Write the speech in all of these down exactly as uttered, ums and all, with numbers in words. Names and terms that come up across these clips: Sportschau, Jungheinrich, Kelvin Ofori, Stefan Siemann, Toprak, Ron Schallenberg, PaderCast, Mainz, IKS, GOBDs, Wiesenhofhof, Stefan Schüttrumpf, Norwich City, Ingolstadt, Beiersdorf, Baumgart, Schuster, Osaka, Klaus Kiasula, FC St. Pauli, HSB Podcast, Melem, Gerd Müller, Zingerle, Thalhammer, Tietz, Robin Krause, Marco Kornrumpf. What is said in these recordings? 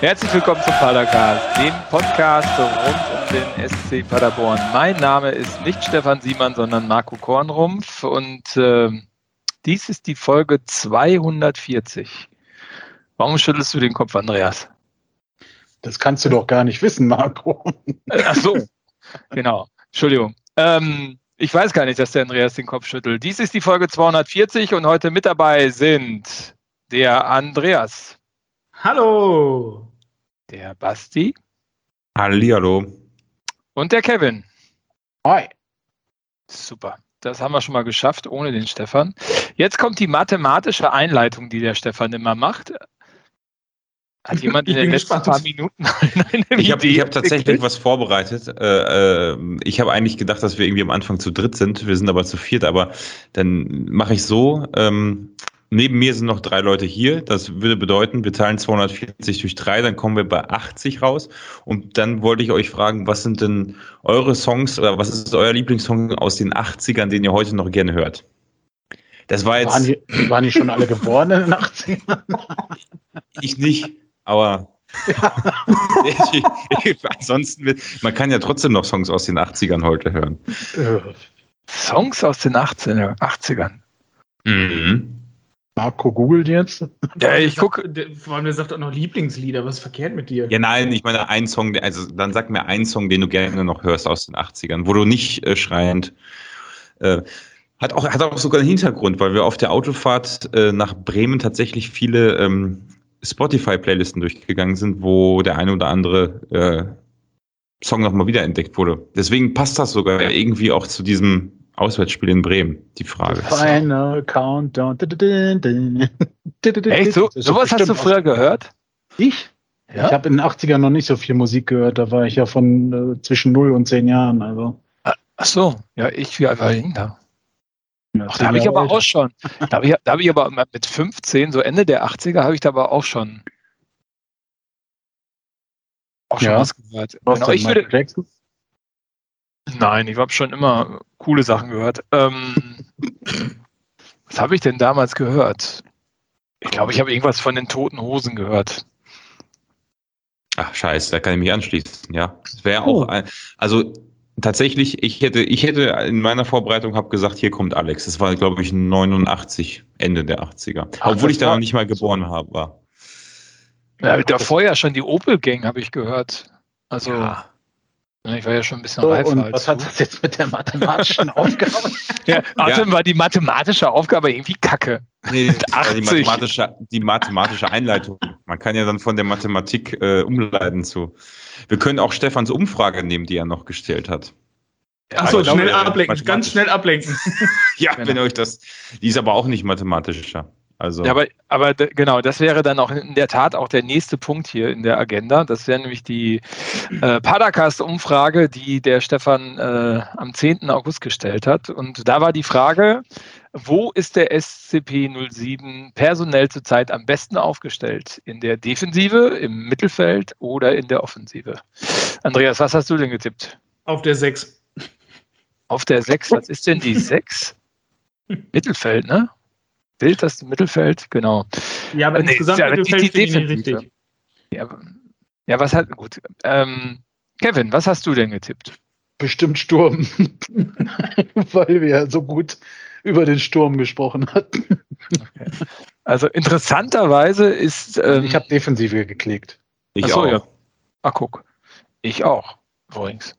Herzlich willkommen zum Padercast, dem Podcast rund um den S C Paderborn. Mein Name ist nicht Stefan Siemann, sondern Marco Kornrumpf und äh, dies ist die Folge zweihundertvierzig. Warum schüttelst du den Kopf, Andreas? Das kannst du doch gar nicht wissen, Marco. Ach so, genau. Entschuldigung. Ähm, ich weiß gar nicht, dass der Andreas den Kopf schüttelt. Dies ist die Folge zweihundertvierzig und heute mit dabei sind der Andreas. Hallo. Der Basti. Hallihallo. Und der Kevin. Hi. Super. Das haben wir schon mal geschafft, ohne den Stefan. Jetzt kommt die mathematische Einleitung, die der Stefan immer macht. Hat jemand in den letzten paar Minuten... Nein, ich habe hab tatsächlich was vorbereitet. Äh, äh, ich habe eigentlich gedacht, dass wir irgendwie am Anfang zu dritt sind. Wir sind aber zu viert. Aber dann mache ich so... Ähm, Neben mir sind noch drei Leute hier. Das würde bedeuten, wir teilen zweihundertvierzig durch drei, dann kommen wir bei achtzig raus. Und dann wollte ich euch fragen, was sind denn eure Songs oder was ist euer Lieblingssong aus den achtzigern, den ihr heute noch gerne hört? Das war jetzt. Waren die, waren die schon alle geboren in den achtzigern? Ich nicht, aber. Ja. ich, ich, ansonsten, man kann ja trotzdem noch Songs aus den achtzigern heute hören. Songs aus den achtzigern? Mhm. Marco googelt jetzt. Ja, ich gucke. Vor allem, der sagt auch noch Lieblingslieder. Was ist verkehrt mit dir? Ja, nein, ich meine, ein Song, also dann sag mir einen Song, den du gerne noch hörst aus den achtzigern, wo du nicht äh, schreiend. Äh, hat, auch, hat auch sogar einen Hintergrund, weil wir auf der Autofahrt äh, nach Bremen tatsächlich viele ähm, Spotify-Playlisten durchgegangen sind, wo der eine oder andere äh, Song nochmal wiederentdeckt wurde. Deswegen passt das sogar irgendwie auch zu diesem Auswärtsspiel in Bremen, die Frage. Final Countdown. Echt, so, sowas hast du früher gehört? Ich? Ja? Ich habe in den achtzigern noch nicht so viel Musik gehört, da war ich ja von äh, zwischen null und zehn Jahren. Also. Ach so, ja, ich wie alt war ich denn da? Ja, Ach, da habe ich aber auch schon, da habe ich, hab ich aber mit fünfzehn, so Ende der achtziger, habe ich da aber auch schon auch schon ja. was gehört. Genau, ich würde... Nein, ich habe schon immer coole Sachen gehört. Ähm, was habe ich denn damals gehört? Ich glaube, ich habe irgendwas von den Toten Hosen gehört. Ach, scheiße, da kann ich mich anschließen, ja. Das wäre oh. auch ein, also tatsächlich, ich hätte, ich hätte in meiner Vorbereitung hab gesagt, hier kommt Alex. Das war, glaube ich, neunundachtzig, Ende der achtziger. Ach, obwohl ich da noch nicht mal geboren hab, war. Ja, davor ja schon die Opel-Gang, habe ich gehört. Also. Ja. Ich war ja schon ein bisschen so, reifer. Und was du. Hat das jetzt mit der mathematischen Aufgabe? ja, außerdem ja. war die mathematische Aufgabe irgendwie kacke. Nee, die mathematische, die mathematische Einleitung. Man kann ja dann von der Mathematik äh, umleiten zu. Wir können auch Stefans Umfrage nehmen, die er noch gestellt hat. Ja, Achso, schnell glaube, ablenken, ganz schnell ablenken. ja, genau. Wenn euch das. Die ist aber auch nicht mathematischer. Also. Ja, aber, aber d- genau, das wäre dann auch in der Tat auch der nächste Punkt hier in der Agenda. Das wäre nämlich die äh, Padercast-Umfrage, die der Stefan äh, am zehnten August gestellt hat. Und da war die Frage, wo ist der S C P null sieben personell zurzeit am besten aufgestellt? In der Defensive, im Mittelfeld oder in der Offensive? Andreas, was hast du denn getippt? Auf der sechs. Auf der sechs? Was ist denn die sechs? Mittelfeld, ne? Bild, das Mittelfeld, genau. Ja, aber nee, insgesamt ja, Mittelfeld die, die ich nicht richtig. Ja, ja, was hat, gut. Ähm, Kevin, was hast du denn getippt? Bestimmt Sturm, weil wir ja so gut über den Sturm gesprochen hatten. Okay. Also interessanterweise ist... Ähm, ich habe Defensive geklickt. Ich Achso, auch. Ja. Ach, guck. Ich auch, übrigens.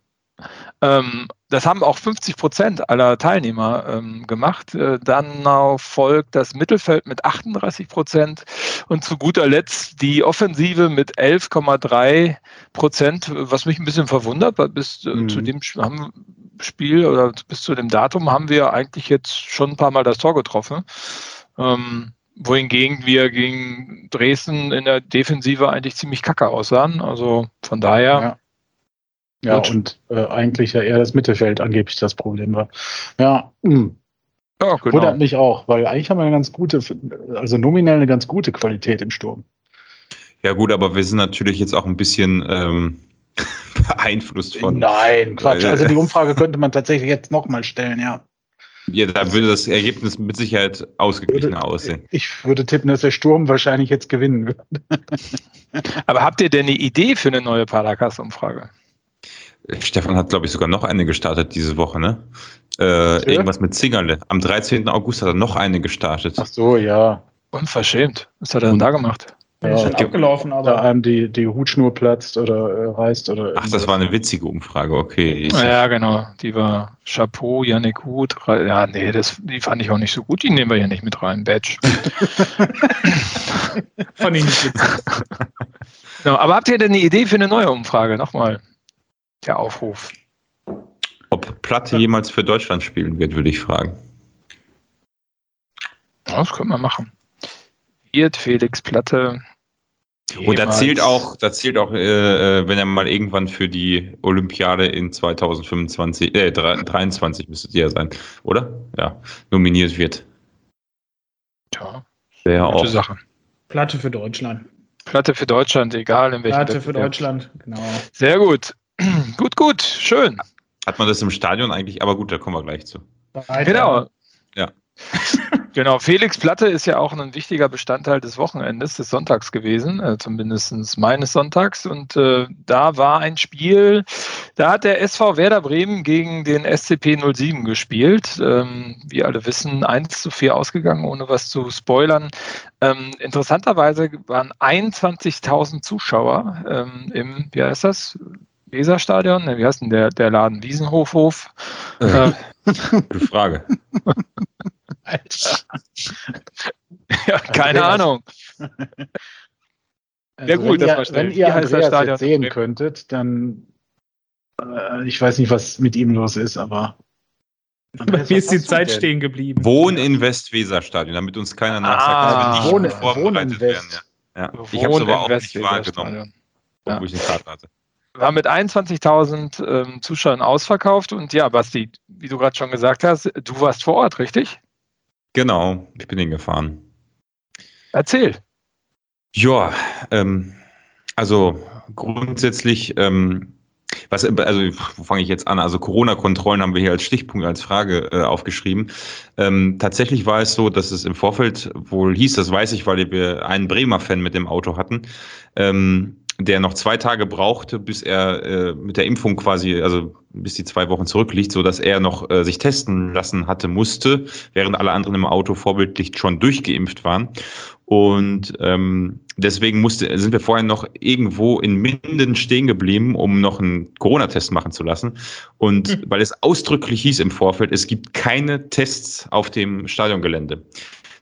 Ähm, das haben auch fünfzig Prozent aller Teilnehmer ähm, gemacht. Äh, dann folgt das Mittelfeld mit achtunddreißig Prozent und zu guter Letzt die Offensive mit elf Komma drei Prozent, was mich ein bisschen verwundert, weil bis äh, mhm. zu dem Spiel oder bis zu dem Datum haben wir eigentlich jetzt schon ein paar Mal das Tor getroffen. Ähm, wohingegen wir gegen Dresden in der Defensive eigentlich ziemlich kacke aussahen. Also von daher... Ja. Ja, und, und äh, eigentlich ja eher das Mittelfeld angeblich das Problem war. Ja, mh. ja genau. Wundert mich auch, weil eigentlich haben wir eine ganz gute, also nominell eine ganz gute Qualität im Sturm. Ja gut, aber wir sind natürlich jetzt auch ein bisschen ähm, beeinflusst von... Nein, Quatsch, also die Umfrage könnte man tatsächlich jetzt nochmal stellen, ja. Ja, da würde das Ergebnis mit Sicherheit ausgeglichener aussehen. Ich würde tippen, dass der Sturm wahrscheinlich jetzt gewinnen würde. Aber habt ihr denn eine Idee für eine neue Paracast-Umfrage? Stefan hat, glaube ich, sogar noch eine gestartet diese Woche, ne? Äh, irgendwas mit Zingerle. Am dreizehnten August hat er noch eine gestartet. Ach so, ja. Unverschämt. Was hat er denn da gemacht? Ja, ist schon abgelaufen, aber da einem die, die Hutschnur platzt oder äh, reißt. Oder Ach, irgendwas. Das war eine witzige Umfrage, okay. Ich ja, genau. Die war Chapeau, Janik Huth. Ja, nee, das, die fand ich auch nicht so gut. Die nehmen wir ja nicht mit rein. Badge. Fand ich nicht witzig. Genau, aber habt ihr denn eine Idee für eine neue Umfrage? Nochmal der Aufruf. Ob Platte jemals für Deutschland spielen wird, würde ich fragen. Ja, das können wir machen. Wird Felix Platte jemals. Und da zählt auch, da zählt auch äh, wenn er mal irgendwann für die Olympiade in zweitausendfünfundzwanzig, äh, dreiundzwanzig müsste es ja sein, oder? Ja, nominiert wird. Ja, sehr gute Sache. Platte für Deutschland. Platte für Deutschland, egal in welchem Platte Platte für Deutschland, genau. Sehr gut. Gut, gut, schön. Hat man das im Stadion eigentlich? Aber gut, da kommen wir gleich zu. Genau. Ja. Genau, Felix Platte ist ja auch ein wichtiger Bestandteil des Wochenendes, des Sonntags gewesen, äh, zumindest meines Sonntags. Und äh, da war ein Spiel, da hat der S V Werder Bremen gegen den S C P null sieben gespielt. Ähm, wie alle wissen, eins zu vier ausgegangen, ohne was zu spoilern. Ähm, interessanterweise waren einundzwanzigtausend Zuschauer ähm, im, wie heißt das? Weserstadion, wie heißt denn der, der Laden? Wiesenhofhof? Äh, gute Frage. Ja, keine Andreas. Ahnung. Also ja, gut, wenn das ihr, wenn ihr Andreas Stadion sehen könntet, dann äh, ich weiß nicht, was mit ihm los ist, aber Andreas, bei mir ist die Zeit denn? Stehen geblieben. Wohn in West-Weserstadion, damit uns keiner nachsagt, ah, dass wir nicht wohne, vorbereitet werden. Ja. Ja. Ich habe es aber auch nicht wahrgenommen, obwohl ich eine Karte hatte. War mit einundzwanzigtausend ähm, Zuschauern ausverkauft. Und ja, Basti, wie du gerade schon gesagt hast, du warst vor Ort, richtig? Genau, ich bin hingefahren. Erzähl. Ja, ähm, also grundsätzlich, ähm, was, also wo fange ich jetzt an? Also Corona-Kontrollen haben wir hier als Stichpunkt, als Frage äh, aufgeschrieben. Ähm, tatsächlich war es so, dass es im Vorfeld wohl hieß, das weiß ich, weil wir einen Bremer-Fan mit dem Auto hatten, ähm, der noch zwei Tage brauchte, bis er äh, mit der Impfung quasi, also bis die zwei Wochen zurückliegt, sodass er noch äh, sich testen lassen hatte, musste, während alle anderen im Auto vorbildlich schon durchgeimpft waren. Und ähm, deswegen musste, sind wir vorher noch irgendwo in Minden stehen geblieben, um noch einen Corona-Test machen zu lassen. Und mhm. weil es ausdrücklich hieß im Vorfeld, es gibt keine Tests auf dem Stadiongelände.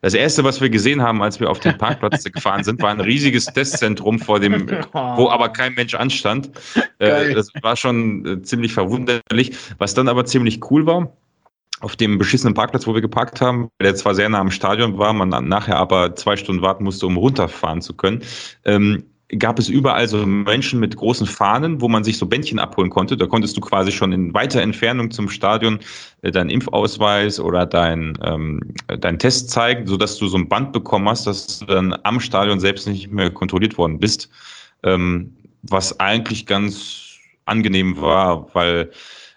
Das Erste, was wir gesehen haben, als wir auf den Parkplatz gefahren sind, war ein riesiges Testzentrum, vor dem, wo aber kein Mensch anstand. Geil. Das war schon ziemlich verwunderlich. Was dann aber ziemlich cool war, auf dem beschissenen Parkplatz, wo wir geparkt haben, der zwar sehr nah am Stadion war, man nachher aber zwei Stunden warten musste, um runterfahren zu können, ähm, gab es überall so Menschen mit großen Fahnen, wo man sich so Bändchen abholen konnte. Da konntest du quasi schon in weiter Entfernung zum Stadion deinen Impfausweis oder dein, ähm, dein Test zeigen, sodass du so ein Band bekommen hast, dass du dann am Stadion selbst nicht mehr kontrolliert worden bist. Ähm, was eigentlich ganz angenehm war, weil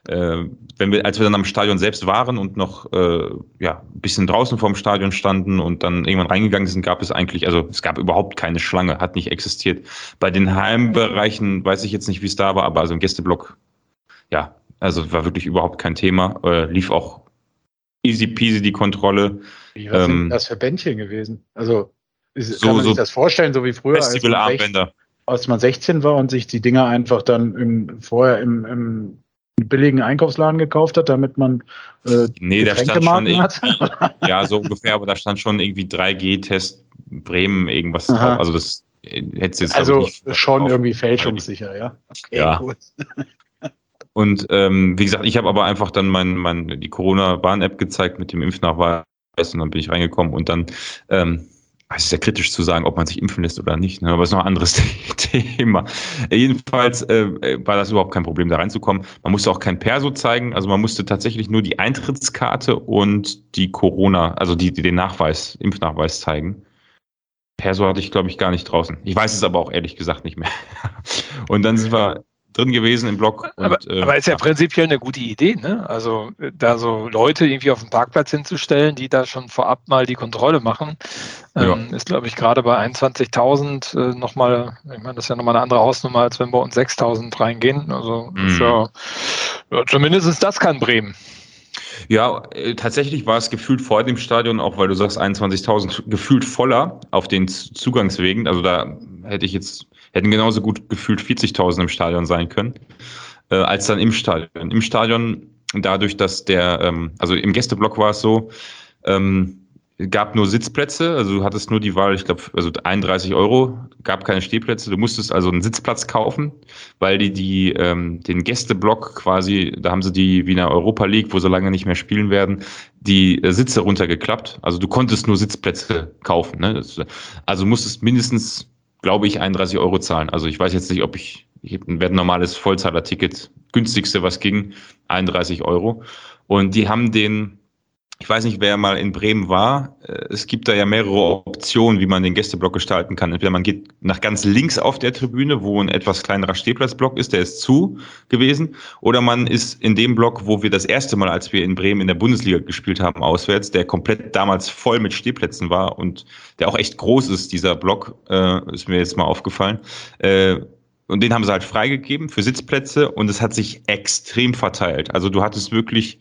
äh, wenn wir, als wir dann am Stadion selbst waren und noch äh, ja, ein bisschen draußen vorm Stadion standen und dann irgendwann reingegangen sind, gab es eigentlich, also es gab überhaupt keine Schlange, hat nicht existiert. Bei den Heimbereichen weiß ich jetzt nicht, wie es da war, aber also im Gästeblock, ja, also war wirklich überhaupt kein Thema. Äh, lief auch easy peasy die Kontrolle. Wie was ähm, sind das für Bändchen gewesen? Also ist, so, kann man sich so das vorstellen, so wie früher? Festivalarmbänder. Als man sechzehn war und sich die Dinger einfach dann im, vorher im, im billigen Einkaufsladen gekauft hat, damit man äh, nee, da stand schon hat. Ja, so ungefähr, aber da stand schon irgendwie drei G Test Bremen irgendwas Aha. drauf. Also das hättest jetzt also nicht schon drauf. Irgendwie fälschungssicher, ja. Okay, ja. Cool. Und ähm, wie gesagt, ich habe aber einfach dann mein, mein die Corona-Warn-App gezeigt mit dem Impfnachweis und dann bin ich reingekommen und dann ähm, es ist sehr kritisch zu sagen, ob man sich impfen lässt oder nicht, ne? Aber es ist noch ein anderes Thema. Jedenfalls äh, war das überhaupt kein Problem, da reinzukommen. Man musste auch kein Perso zeigen, also man musste tatsächlich nur die Eintrittskarte und die Corona, also die, die den Nachweis, Impfnachweis zeigen. Perso hatte ich, glaube ich, gar nicht draußen. Ich weiß es aber auch ehrlich gesagt nicht mehr. Und dann sind wir drin gewesen im Block. Und, aber, äh, aber ist ja prinzipiell eine gute Idee, ne? Also da so Leute irgendwie auf den Parkplatz hinzustellen, die da schon vorab mal die Kontrolle machen, ähm, ja. ist, glaube ich, gerade bei einundzwanzigtausend äh, nochmal, ich meine, das ist ja nochmal eine andere Hausnummer, als wenn bei uns sechstausend reingehen. Also mhm. ja, ja, zumindest das kann Bremen. Ja, äh, tatsächlich war es gefühlt vor dem Stadion, auch weil du sagst einundzwanzigtausend, gefühlt voller auf den Zugangswegen. Also da hätte ich jetzt hätten genauso gut gefühlt vierzigtausend im Stadion sein können, äh, als dann im Stadion. Im Stadion, dadurch, dass der, ähm, also im Gästeblock war es so, ähm, gab nur Sitzplätze, also du hattest nur die Wahl, ich glaube, also einunddreißig Euro, gab keine Stehplätze, du musstest also einen Sitzplatz kaufen, weil die, die ähm, den Gästeblock quasi, da haben sie die Wiener Europa League, wo sie lange nicht mehr spielen werden, die äh, Sitze runtergeklappt, also du konntest nur Sitzplätze kaufen, ne? Das, also musstest mindestens, glaube ich, einunddreißig Euro zahlen. Also ich weiß jetzt nicht, ob ich, ich werde ein normales Vollzahler-Ticket, günstigste, was ging, einunddreißig Euro. Und die haben den, ich weiß nicht, wer mal in Bremen war, es gibt da ja mehrere Optionen, wie man den Gästeblock gestalten kann. Entweder man geht nach ganz links auf der Tribüne, wo ein etwas kleinerer Stehplatzblock ist, der ist zu gewesen, oder man ist in dem Block, wo wir das erste Mal, als wir in Bremen in der Bundesliga gespielt haben, auswärts, der komplett damals voll mit Stehplätzen war und der auch echt groß ist, dieser Block, äh, ist mir jetzt mal aufgefallen, äh, und den haben sie halt freigegeben für Sitzplätze und es hat sich extrem verteilt. Also du hattest wirklich...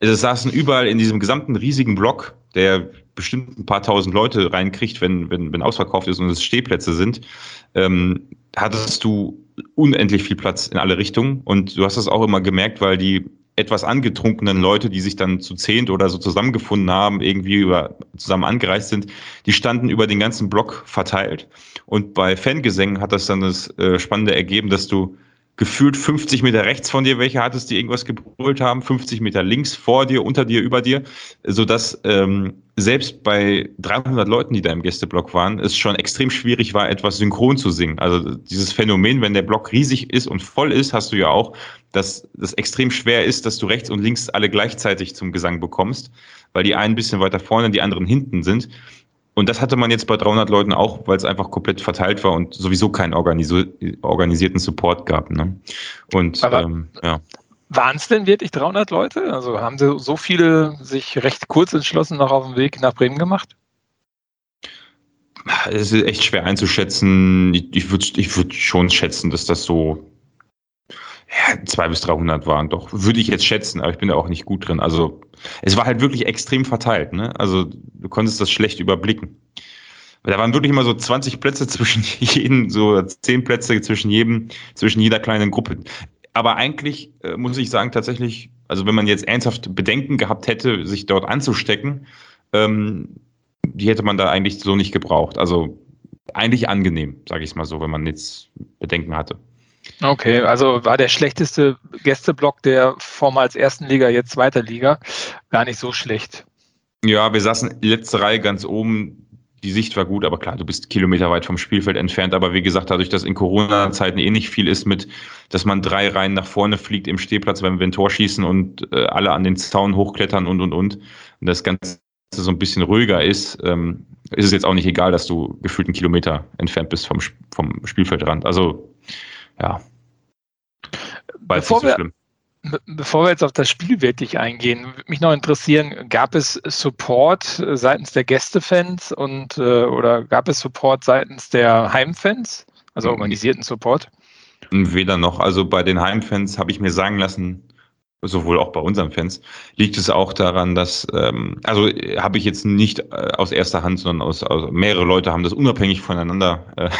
Es saßen überall in diesem gesamten riesigen Block, der bestimmt ein paar tausend Leute reinkriegt, wenn, wenn, wenn ausverkauft ist und es Stehplätze sind, ähm, hattest du unendlich viel Platz in alle Richtungen. Und du hast das auch immer gemerkt, weil die etwas angetrunkenen Leute, die sich dann zu zehnt oder so zusammengefunden haben, irgendwie über, zusammen angereist sind, die standen über den ganzen Block verteilt. Und bei Fangesängen hat das dann das äh, Spannende ergeben, dass du gefühlt fünfzig Meter rechts von dir welche hattest, die irgendwas gebrüllt haben, fünfzig Meter links vor dir, unter dir, über dir, sodass ähm, selbst bei dreihundert Leuten, die da im Gästeblock waren, es schon extrem schwierig war, etwas synchron zu singen. Also dieses Phänomen, wenn der Block riesig ist und voll ist, hast du ja auch, dass das extrem schwer ist, dass du rechts und links alle gleichzeitig zum Gesang bekommst, weil die einen ein bisschen weiter vorne, die anderen hinten sind. Und das hatte man jetzt bei dreihundert Leuten auch, weil es einfach komplett verteilt war und sowieso keinen organisierten Support gab. Ne? Und ähm, ja. Waren es denn wirklich dreihundert Leute? Also haben sie so viele sich recht kurz entschlossen noch auf dem Weg nach Bremen gemacht? Es ist echt schwer einzuschätzen. Ich, ich würde ich würd schon schätzen, dass das so ja, zweihundert bis dreihundert waren. Doch, würde ich jetzt schätzen, aber ich bin da auch nicht gut drin. Also es war halt wirklich extrem verteilt, ne? Also du konntest das schlecht überblicken. Da waren wirklich immer so zwanzig Plätze zwischen jedem, so zehn Plätze zwischen jedem, zwischen jeder kleinen Gruppe. Aber eigentlich äh, muss ich sagen, tatsächlich, also wenn man jetzt ernsthaft Bedenken gehabt hätte, sich dort anzustecken, ähm, die hätte man da eigentlich so nicht gebraucht. Also eigentlich angenehm, sage ich es mal so, wenn man jetzt Bedenken hatte. Okay, also war der schlechteste Gästeblock der vormals ersten Liga, jetzt zweiter Liga, gar nicht so schlecht. Ja, wir saßen letzte Reihe ganz oben, die Sicht war gut, aber klar, du bist kilometerweit vom Spielfeld entfernt, aber wie gesagt, dadurch, dass in Corona-Zeiten eh nicht viel ist mit, dass man drei Reihen nach vorne fliegt im Stehplatz, wenn wir ein Tor schießen und äh, alle an den Zaun hochklettern und, und, und, und das Ganze so ein bisschen ruhiger ist, ähm, ist es jetzt auch nicht egal, dass du gefühlt einen Kilometer entfernt bist vom, vom Spielfeldrand, also ja, war jetzt nicht so schlimm. Bevor wir jetzt auf das Spiel wirklich eingehen, würde mich noch interessieren, gab es Support seitens der Gästefans und oder gab es Support seitens der Heimfans, also organisierten Support? Weder noch. Also bei den Heimfans habe ich mir sagen lassen, sowohl auch bei unseren Fans, liegt es auch daran, dass, ähm, also äh, habe ich jetzt nicht äh, aus erster Hand, sondern aus, aus mehrere Leute haben das unabhängig voneinander äh,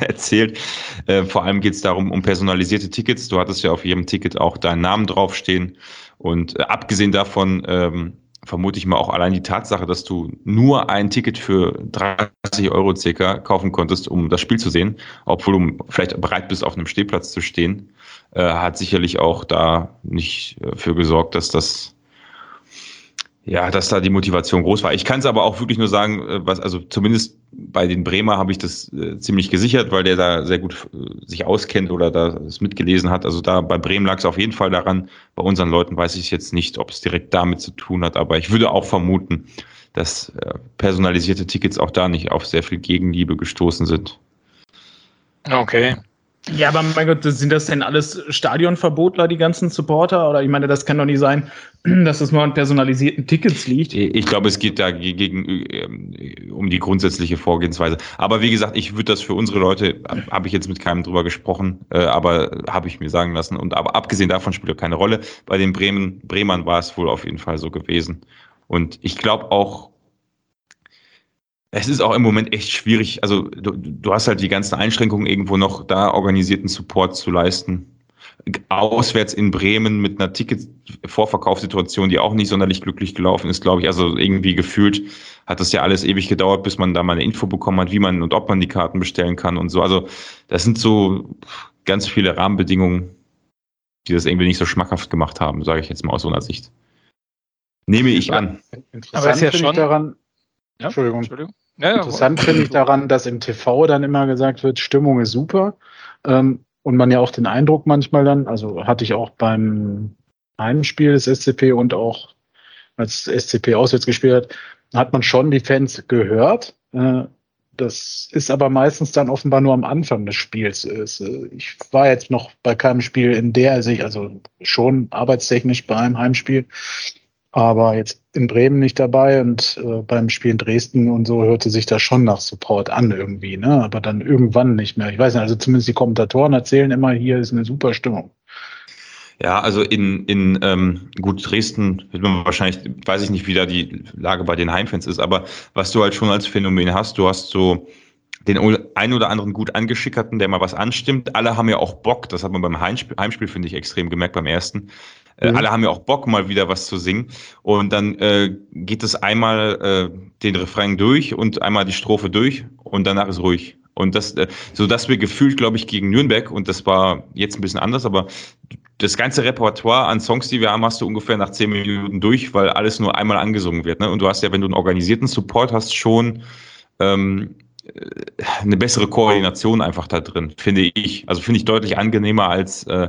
erzählt. Äh, vor allem geht es darum, um personalisierte Tickets. Du hattest ja auf jedem Ticket auch deinen Namen draufstehen. Und äh, abgesehen davon ähm, vermute ich mal auch allein die Tatsache, dass du nur ein Ticket für dreißig Euro circa kaufen konntest, um das Spiel zu sehen, obwohl du vielleicht bereit bist, auf einem Stehplatz zu stehen, äh, hat sicherlich auch da nicht äh, für gesorgt, dass das, ja, dass da die Motivation groß war. Ich kann es aber auch wirklich nur sagen, was, also zumindest bei den Bremer habe ich das äh, ziemlich gesichert, weil der da sehr gut äh, sich auskennt oder da es mitgelesen hat. Also da bei Bremen lag es auf jeden Fall daran. Bei unseren Leuten weiß ich jetzt nicht, ob es direkt damit zu tun hat, aber ich würde auch vermuten, dass äh, personalisierte Tickets auch da nicht auf sehr viel Gegenliebe gestoßen sind. Okay. Ja, aber mein Gott, sind das denn alles Stadionverbotler, die ganzen Supporter? Oder ich meine, das kann doch nicht sein, dass es nur an personalisierten Tickets liegt. Ich glaube, es geht da gegen, um die grundsätzliche Vorgehensweise. Aber wie gesagt, ich würde das für unsere Leute, habe ich jetzt mit keinem drüber gesprochen, aber habe ich mir sagen lassen. Und aber abgesehen davon spielt er keine Rolle. Bei den Bremen, Bremern war es wohl auf jeden Fall so gewesen. Und ich glaube auch, es ist auch im Moment echt schwierig. Also du, du hast halt die ganzen Einschränkungen, irgendwo noch da organisierten Support zu leisten. Auswärts in Bremen mit einer Ticket-Vorverkaufssituation, die auch nicht sonderlich glücklich gelaufen ist, glaube ich. Also irgendwie gefühlt hat das ja alles ewig gedauert, bis man da mal eine Info bekommen hat, wie man und ob man die Karten bestellen kann und so. Also das sind so ganz viele Rahmenbedingungen, die das irgendwie nicht so schmackhaft gemacht haben, sage ich jetzt mal aus so einer Sicht. Nehme ich an. Aber es ist ja schon daran... Ja, Entschuldigung. Entschuldigung. Ja, ja, interessant finde ich daran, dass im T V dann immer gesagt wird, Stimmung ist super. Ähm, und man ja auch den Eindruck manchmal dann, also hatte ich auch beim Heimspiel des S C P und auch als S C P auswärts gespielt hat, hat man schon die Fans gehört. Äh, das ist aber meistens dann offenbar nur am Anfang des Spiels. Ich war jetzt noch bei keinem Spiel in der Sicht, also schon arbeitstechnisch bei einem Heimspiel, aber jetzt in Bremen nicht dabei, und äh, beim Spiel in Dresden und so hörte sich das schon nach Support an irgendwie, ne? Aber dann irgendwann nicht mehr. Ich weiß nicht, also zumindest die Kommentatoren erzählen immer, hier ist eine super Stimmung. Ja, also in, in ähm, gut, Dresden wird man wahrscheinlich, weiß ich nicht, wie da die Lage bei den Heimfans ist, aber was du halt schon als Phänomen hast, du hast so den einen oder anderen gut angeschickerten, der mal was anstimmt. Alle haben ja auch Bock, das hat man beim Heimspiel, Heimspiel finde ich, extrem gemerkt beim ersten. Äh, mhm. Alle haben ja auch Bock, mal wieder was zu singen. Und dann äh, geht es einmal äh, den Refrain durch und einmal die Strophe durch und danach ist ruhig. Und das, äh, so dass wir gefühlt, glaube ich, gegen Nürnberg, und das war jetzt ein bisschen anders, aber das ganze Repertoire an Songs, die wir haben, hast du ungefähr nach zehn Minuten durch, weil alles nur einmal angesungen wird, ne? Und du hast ja, wenn du einen organisierten Support hast, schon ähm, eine bessere Koordination einfach da drin, finde ich. Also finde ich deutlich angenehmer als, äh,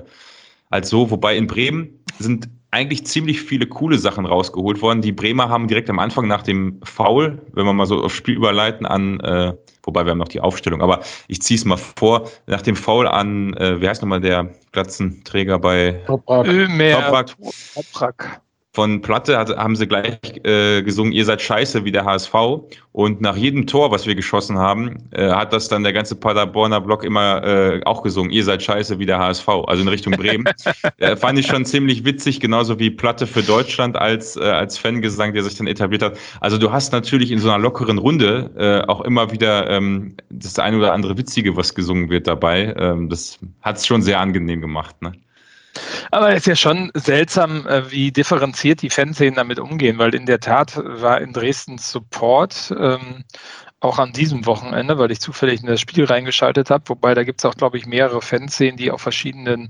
als so. Wobei in Bremen sind eigentlich ziemlich viele coole Sachen rausgeholt worden. Die Bremer haben direkt am Anfang nach dem Foul, wenn wir mal so aufs Spiel überleiten, an, äh, wobei wir haben noch die Aufstellung, aber ich ziehe es mal vor, nach dem Foul an, äh, wie heißt nochmal der Glatzenträger bei Toprak. Toprak. Von Platte hat, haben sie gleich äh, gesungen, ihr seid scheiße wie der H S V. Und nach jedem Tor, was wir geschossen haben, äh, hat das dann der ganze Paderborner Block immer äh, auch gesungen, ihr seid scheiße wie der H S V, also in Richtung Bremen. äh, fand ich schon ziemlich witzig, genauso wie Platte für Deutschland als, äh, als Fangesang, der sich dann etabliert hat. Also du hast natürlich in so einer lockeren Runde äh, auch immer wieder ähm, das eine oder andere Witzige, was gesungen wird dabei. Ähm, das hat es schon sehr angenehm gemacht, ne? Aber es ist ja schon seltsam, wie differenziert die Fanszenen damit umgehen, weil in der Tat war in Dresden Support ähm, auch an diesem Wochenende, weil ich zufällig in das Spiel reingeschaltet habe, wobei da gibt es auch, glaube ich, mehrere Fanszenen, die auf verschiedenen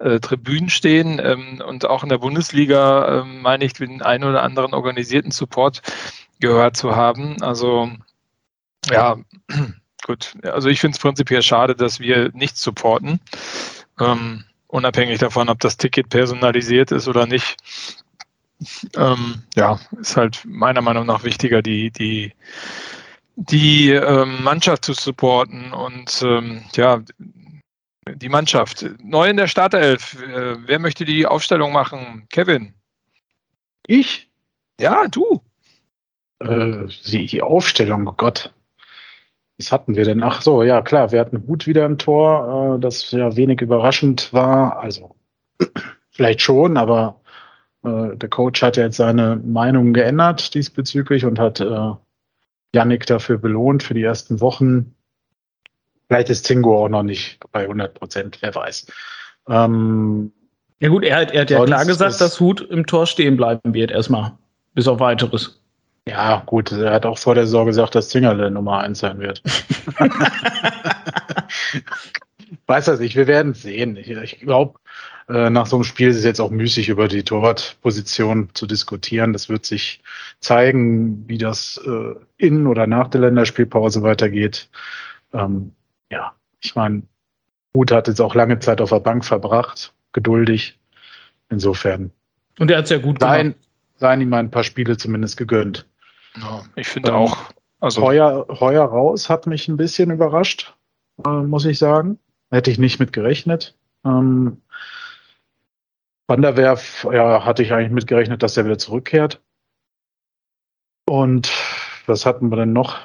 äh, Tribünen stehen, ähm, und auch in der Bundesliga äh, meine ich, den einen oder anderen organisierten Support gehört zu haben. Also ja, gut, also ich finde es prinzipiell schade, dass wir nicht supporten. Ähm, Unabhängig davon, ob das Ticket personalisiert ist oder nicht, ähm, ja, ist halt meiner Meinung nach wichtiger, die, die, die ähm, Mannschaft zu supporten und ähm, ja, die Mannschaft. Neu in der Startelf, äh, wer möchte die Aufstellung machen? Kevin? Ich? Ja, du. Äh, die Aufstellung, oh Gott. Was hatten wir denn? Ach so, ja klar, wir hatten Huth wieder im Tor, äh, das ja wenig überraschend war. Also vielleicht schon, aber äh, der Coach hat ja jetzt seine Meinung geändert diesbezüglich und hat äh, Janik dafür belohnt für die ersten Wochen. Vielleicht ist Zingo auch noch nicht bei hundert Prozent, wer weiß. Ähm, ja gut, er hat, er hat ja klar gesagt, dass Huth im Tor stehen bleiben wird erstmal, bis auf Weiteres. Ja, gut, er hat auch vor der Saison gesagt, dass Zingerle Nummer eins sein wird. Weiß das nicht, wir werden es sehen. Ich, ich glaube, äh, nach so einem Spiel ist es jetzt auch müßig, über die Torwartposition zu diskutieren. Das wird sich zeigen, wie das äh, in oder nach der Länderspielpause weitergeht. Ähm, ja, ich meine, Huth hat jetzt auch lange Zeit auf der Bank verbracht, geduldig. Insofern. Und er hat es ja gut Sein, gemacht. Seien ihm ein paar Spiele zumindest gegönnt. Ja, ich finde ähm, auch. Also Heuer, Heuer raus hat mich ein bisschen überrascht, äh, muss ich sagen. Hätte ich nicht mit gerechnet. Ähm, Van der Werf, ja, hatte ich eigentlich mit gerechnet, dass er wieder zurückkehrt. Und was hatten wir denn noch?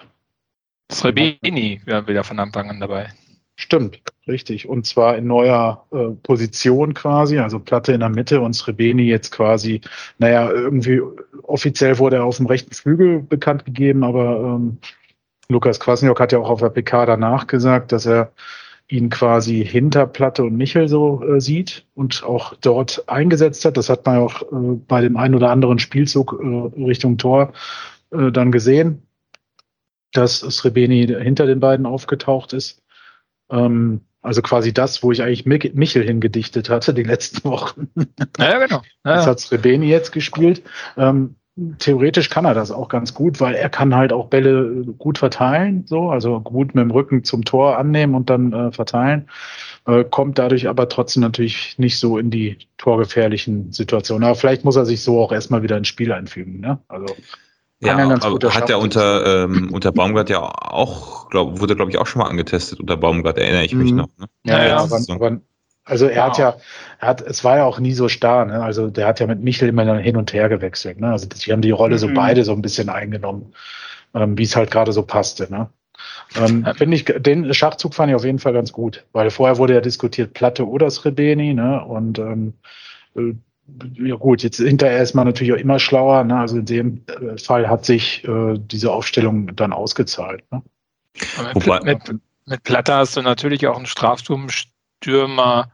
Srbeni wäre wieder von Anfang an dabei. Stimmt, richtig. Und zwar in neuer äh, Position quasi, also Platte in der Mitte und Srbeni jetzt quasi, naja, irgendwie offiziell wurde er auf dem rechten Flügel bekannt gegeben, aber ähm, Lukas Kwasniok hat ja auch auf der P K danach gesagt, dass er ihn quasi hinter Platte und Michel so äh, sieht und auch dort eingesetzt hat. Das hat man ja auch äh, bei dem einen oder anderen Spielzug äh, Richtung Tor äh, dann gesehen, dass Srbeni hinter den beiden aufgetaucht ist. Ähm, also quasi das, wo ich eigentlich Michel hingedichtet hatte die letzten Wochen. Ja, genau. Ja. Das hat Srbeni jetzt gespielt. Ähm, Theoretisch kann er das auch ganz gut, weil er kann halt auch Bälle gut verteilen, so, also gut mit dem Rücken zum Tor annehmen und dann äh, verteilen, äh, kommt dadurch aber trotzdem natürlich nicht so in die torgefährlichen Situationen. Aber vielleicht muss er sich so auch erstmal wieder ins Spiel einfügen, ne? Also ja, ganz aber hat er unter ähm, unter Baumgart ja auch, glaub, wurde glaube ich auch schon mal angetestet unter Baumgart, erinnere ich mich mhm. noch. Ne? Ja, ja, ja aber, aber, also er wow. hat ja, er hat, es war ja auch nie so starr, ne? Also der hat ja mit Michel immer dann hin und her gewechselt, ne? Also die haben die Rolle mhm. so beide so ein bisschen eingenommen, ähm, wie es halt gerade so passte, ne? Ähm, finde ich, den Schachzug fand ich auf jeden Fall ganz gut, weil vorher wurde ja diskutiert Platte oder Srbeni, ne? Und ähm, ja gut, jetzt hinterher ist man natürlich auch immer schlauer, ne? Also in dem Fall hat sich äh, diese Aufstellung dann ausgezahlt, ne? Wobei, mit, mit Platte hast du natürlich auch einen Strafturm. Stürmer,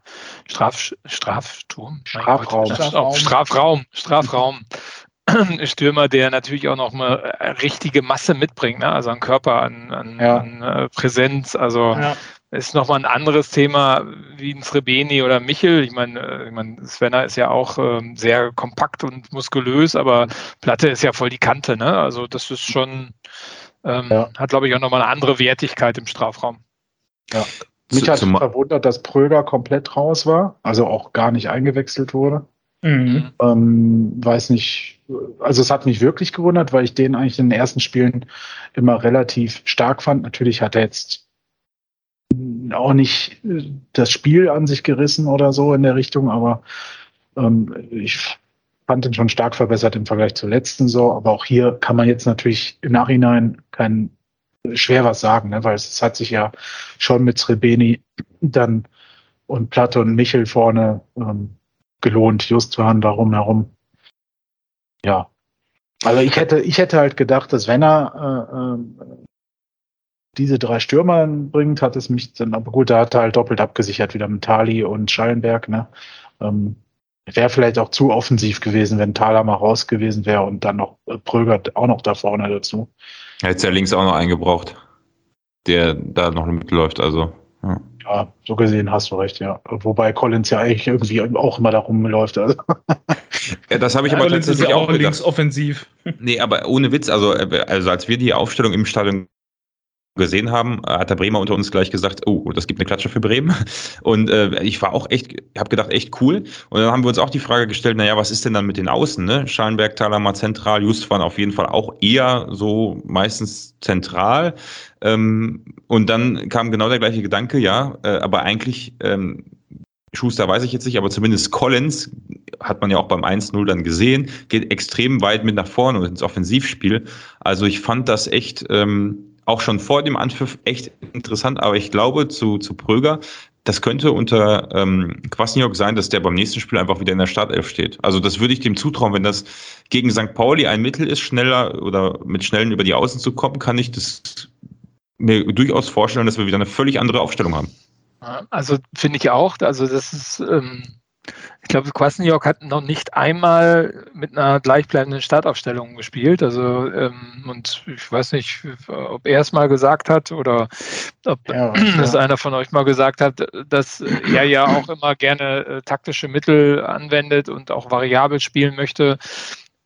Straf, Strafturm, Strafraum. Strafraum, Strafraum, Strafraum, Stürmer, der natürlich auch noch eine richtige Masse mitbringt, ne? Also an Körper, an, an, ja. an Präsenz, also ja. ist nochmal ein anderes Thema wie ein Srbeni oder Michel. Ich meine, ich meine, Svenner ist ja auch ähm, sehr kompakt und muskulös, aber Platte ist ja voll die Kante, ne? Also das ist schon, ähm, ja. hat glaube ich auch nochmal eine andere Wertigkeit im Strafraum. Ja. Mich hat verwundert, dass Pröger komplett raus war, also auch gar nicht eingewechselt wurde. Mhm. Ähm, weiß nicht, also es hat mich wirklich gewundert, weil ich den eigentlich in den ersten Spielen immer relativ stark fand. Natürlich hat er jetzt auch nicht das Spiel an sich gerissen oder so in der Richtung, aber ähm, ich fand ihn schon stark verbessert im Vergleich zur letzten Saison. Aber auch hier kann man jetzt natürlich im Nachhinein keinen schwer was sagen, ne? Weil es, es hat sich ja schon mit Srbeni dann und Platte und Michel vorne ähm, gelohnt, Justvan darum herum. Ja, also ich hätte ich hätte halt gedacht, dass wenn er äh, äh, diese drei Stürmer bringt, hat es mich dann, aber gut, da hat er halt doppelt abgesichert, wieder mit Thali und Schallenberg, ne? Ähm, wäre vielleicht auch zu offensiv gewesen, wenn Thalhammer raus gewesen wäre und dann noch äh, Pröger auch noch da vorne dazu. Hätte es ja links auch noch einen gebraucht, der da noch mitläuft, also. Ja. ja, so gesehen hast du recht, ja. Wobei Collins ja eigentlich irgendwie auch immer da rumläuft, also. Ja, das habe ich ja, aber Collins tatsächlich ist ja auch, auch links offensiv. Nee, aber ohne Witz, also, also als wir die Aufstellung im Stadion gesehen haben, hat der Bremer unter uns gleich gesagt, oh, das gibt eine Klatsche für Bremen. Und äh, ich war auch echt, habe gedacht, echt cool. Und dann haben wir uns auch die Frage gestellt, naja, was ist denn dann mit den Außen, ne? Schallenberg, Thalhammer zentral, Justvan auf jeden Fall auch eher so meistens zentral. Ähm, und dann kam genau der gleiche Gedanke, ja, äh, aber eigentlich, ähm, Schuster weiß ich jetzt nicht, aber zumindest Collins, hat man ja auch beim eins null dann gesehen, geht extrem weit mit nach vorne und ins Offensivspiel. Also ich fand das echt... Ähm, auch schon vor dem Anpfiff echt interessant, aber ich glaube zu, zu Pröger, das könnte unter ähm, Kwasniok sein, dass der beim nächsten Spiel einfach wieder in der Startelf steht. Also das würde ich dem zutrauen, wenn das gegen Sankt Pauli ein Mittel ist, schneller oder mit Schnellen über die Außen zu kommen, kann ich das mir durchaus vorstellen, dass wir wieder eine völlig andere Aufstellung haben. Also finde ich auch, also das ist... Ähm Ich glaube, Kwasniok hat noch nicht einmal mit einer gleichbleibenden Startaufstellung gespielt. Also, ähm, und ich weiß nicht, ob er es mal gesagt hat oder ob ja, das ja. einer von euch mal gesagt hat, dass er ja auch immer gerne äh, taktische Mittel anwendet und auch variabel spielen möchte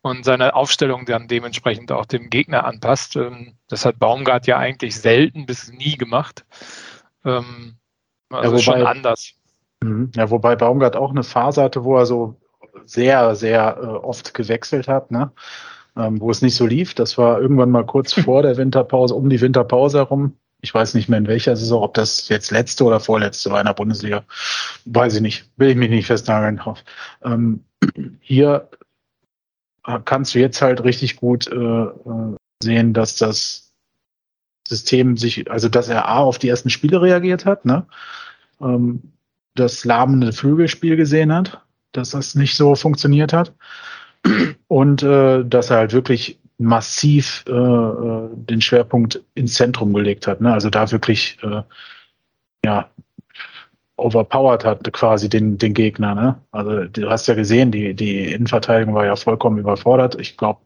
und seine Aufstellung dann dementsprechend auch dem Gegner anpasst. Ähm, das hat Baumgart ja eigentlich selten bis nie gemacht. Ähm, also ja, schon anders. Ja, wobei Baumgart auch eine Phase hatte, wo er so sehr, sehr äh, oft gewechselt hat, ne? Ähm, wo es nicht so lief. Das war irgendwann mal kurz vor der Winterpause, um die Winterpause herum, Ich weiß nicht mehr in welcher Saison, ob das jetzt letzte oder vorletzte war in der Bundesliga. Weiß ich nicht, will ich mich nicht festnageln drauf. Ähm, hier kannst du jetzt halt richtig gut äh, sehen, dass das System sich, also dass er A auf die ersten Spiele reagiert hat, ne? Ähm, das lahmende Flügelspiel gesehen hat, dass das nicht so funktioniert hat und äh, dass er halt wirklich massiv äh, den Schwerpunkt ins Zentrum gelegt hat, ne? Also da wirklich äh, ja overpowered hat quasi den den Gegner, ne? Also du hast ja gesehen, die die Innenverteidigung war ja vollkommen überfordert. Ich glaube,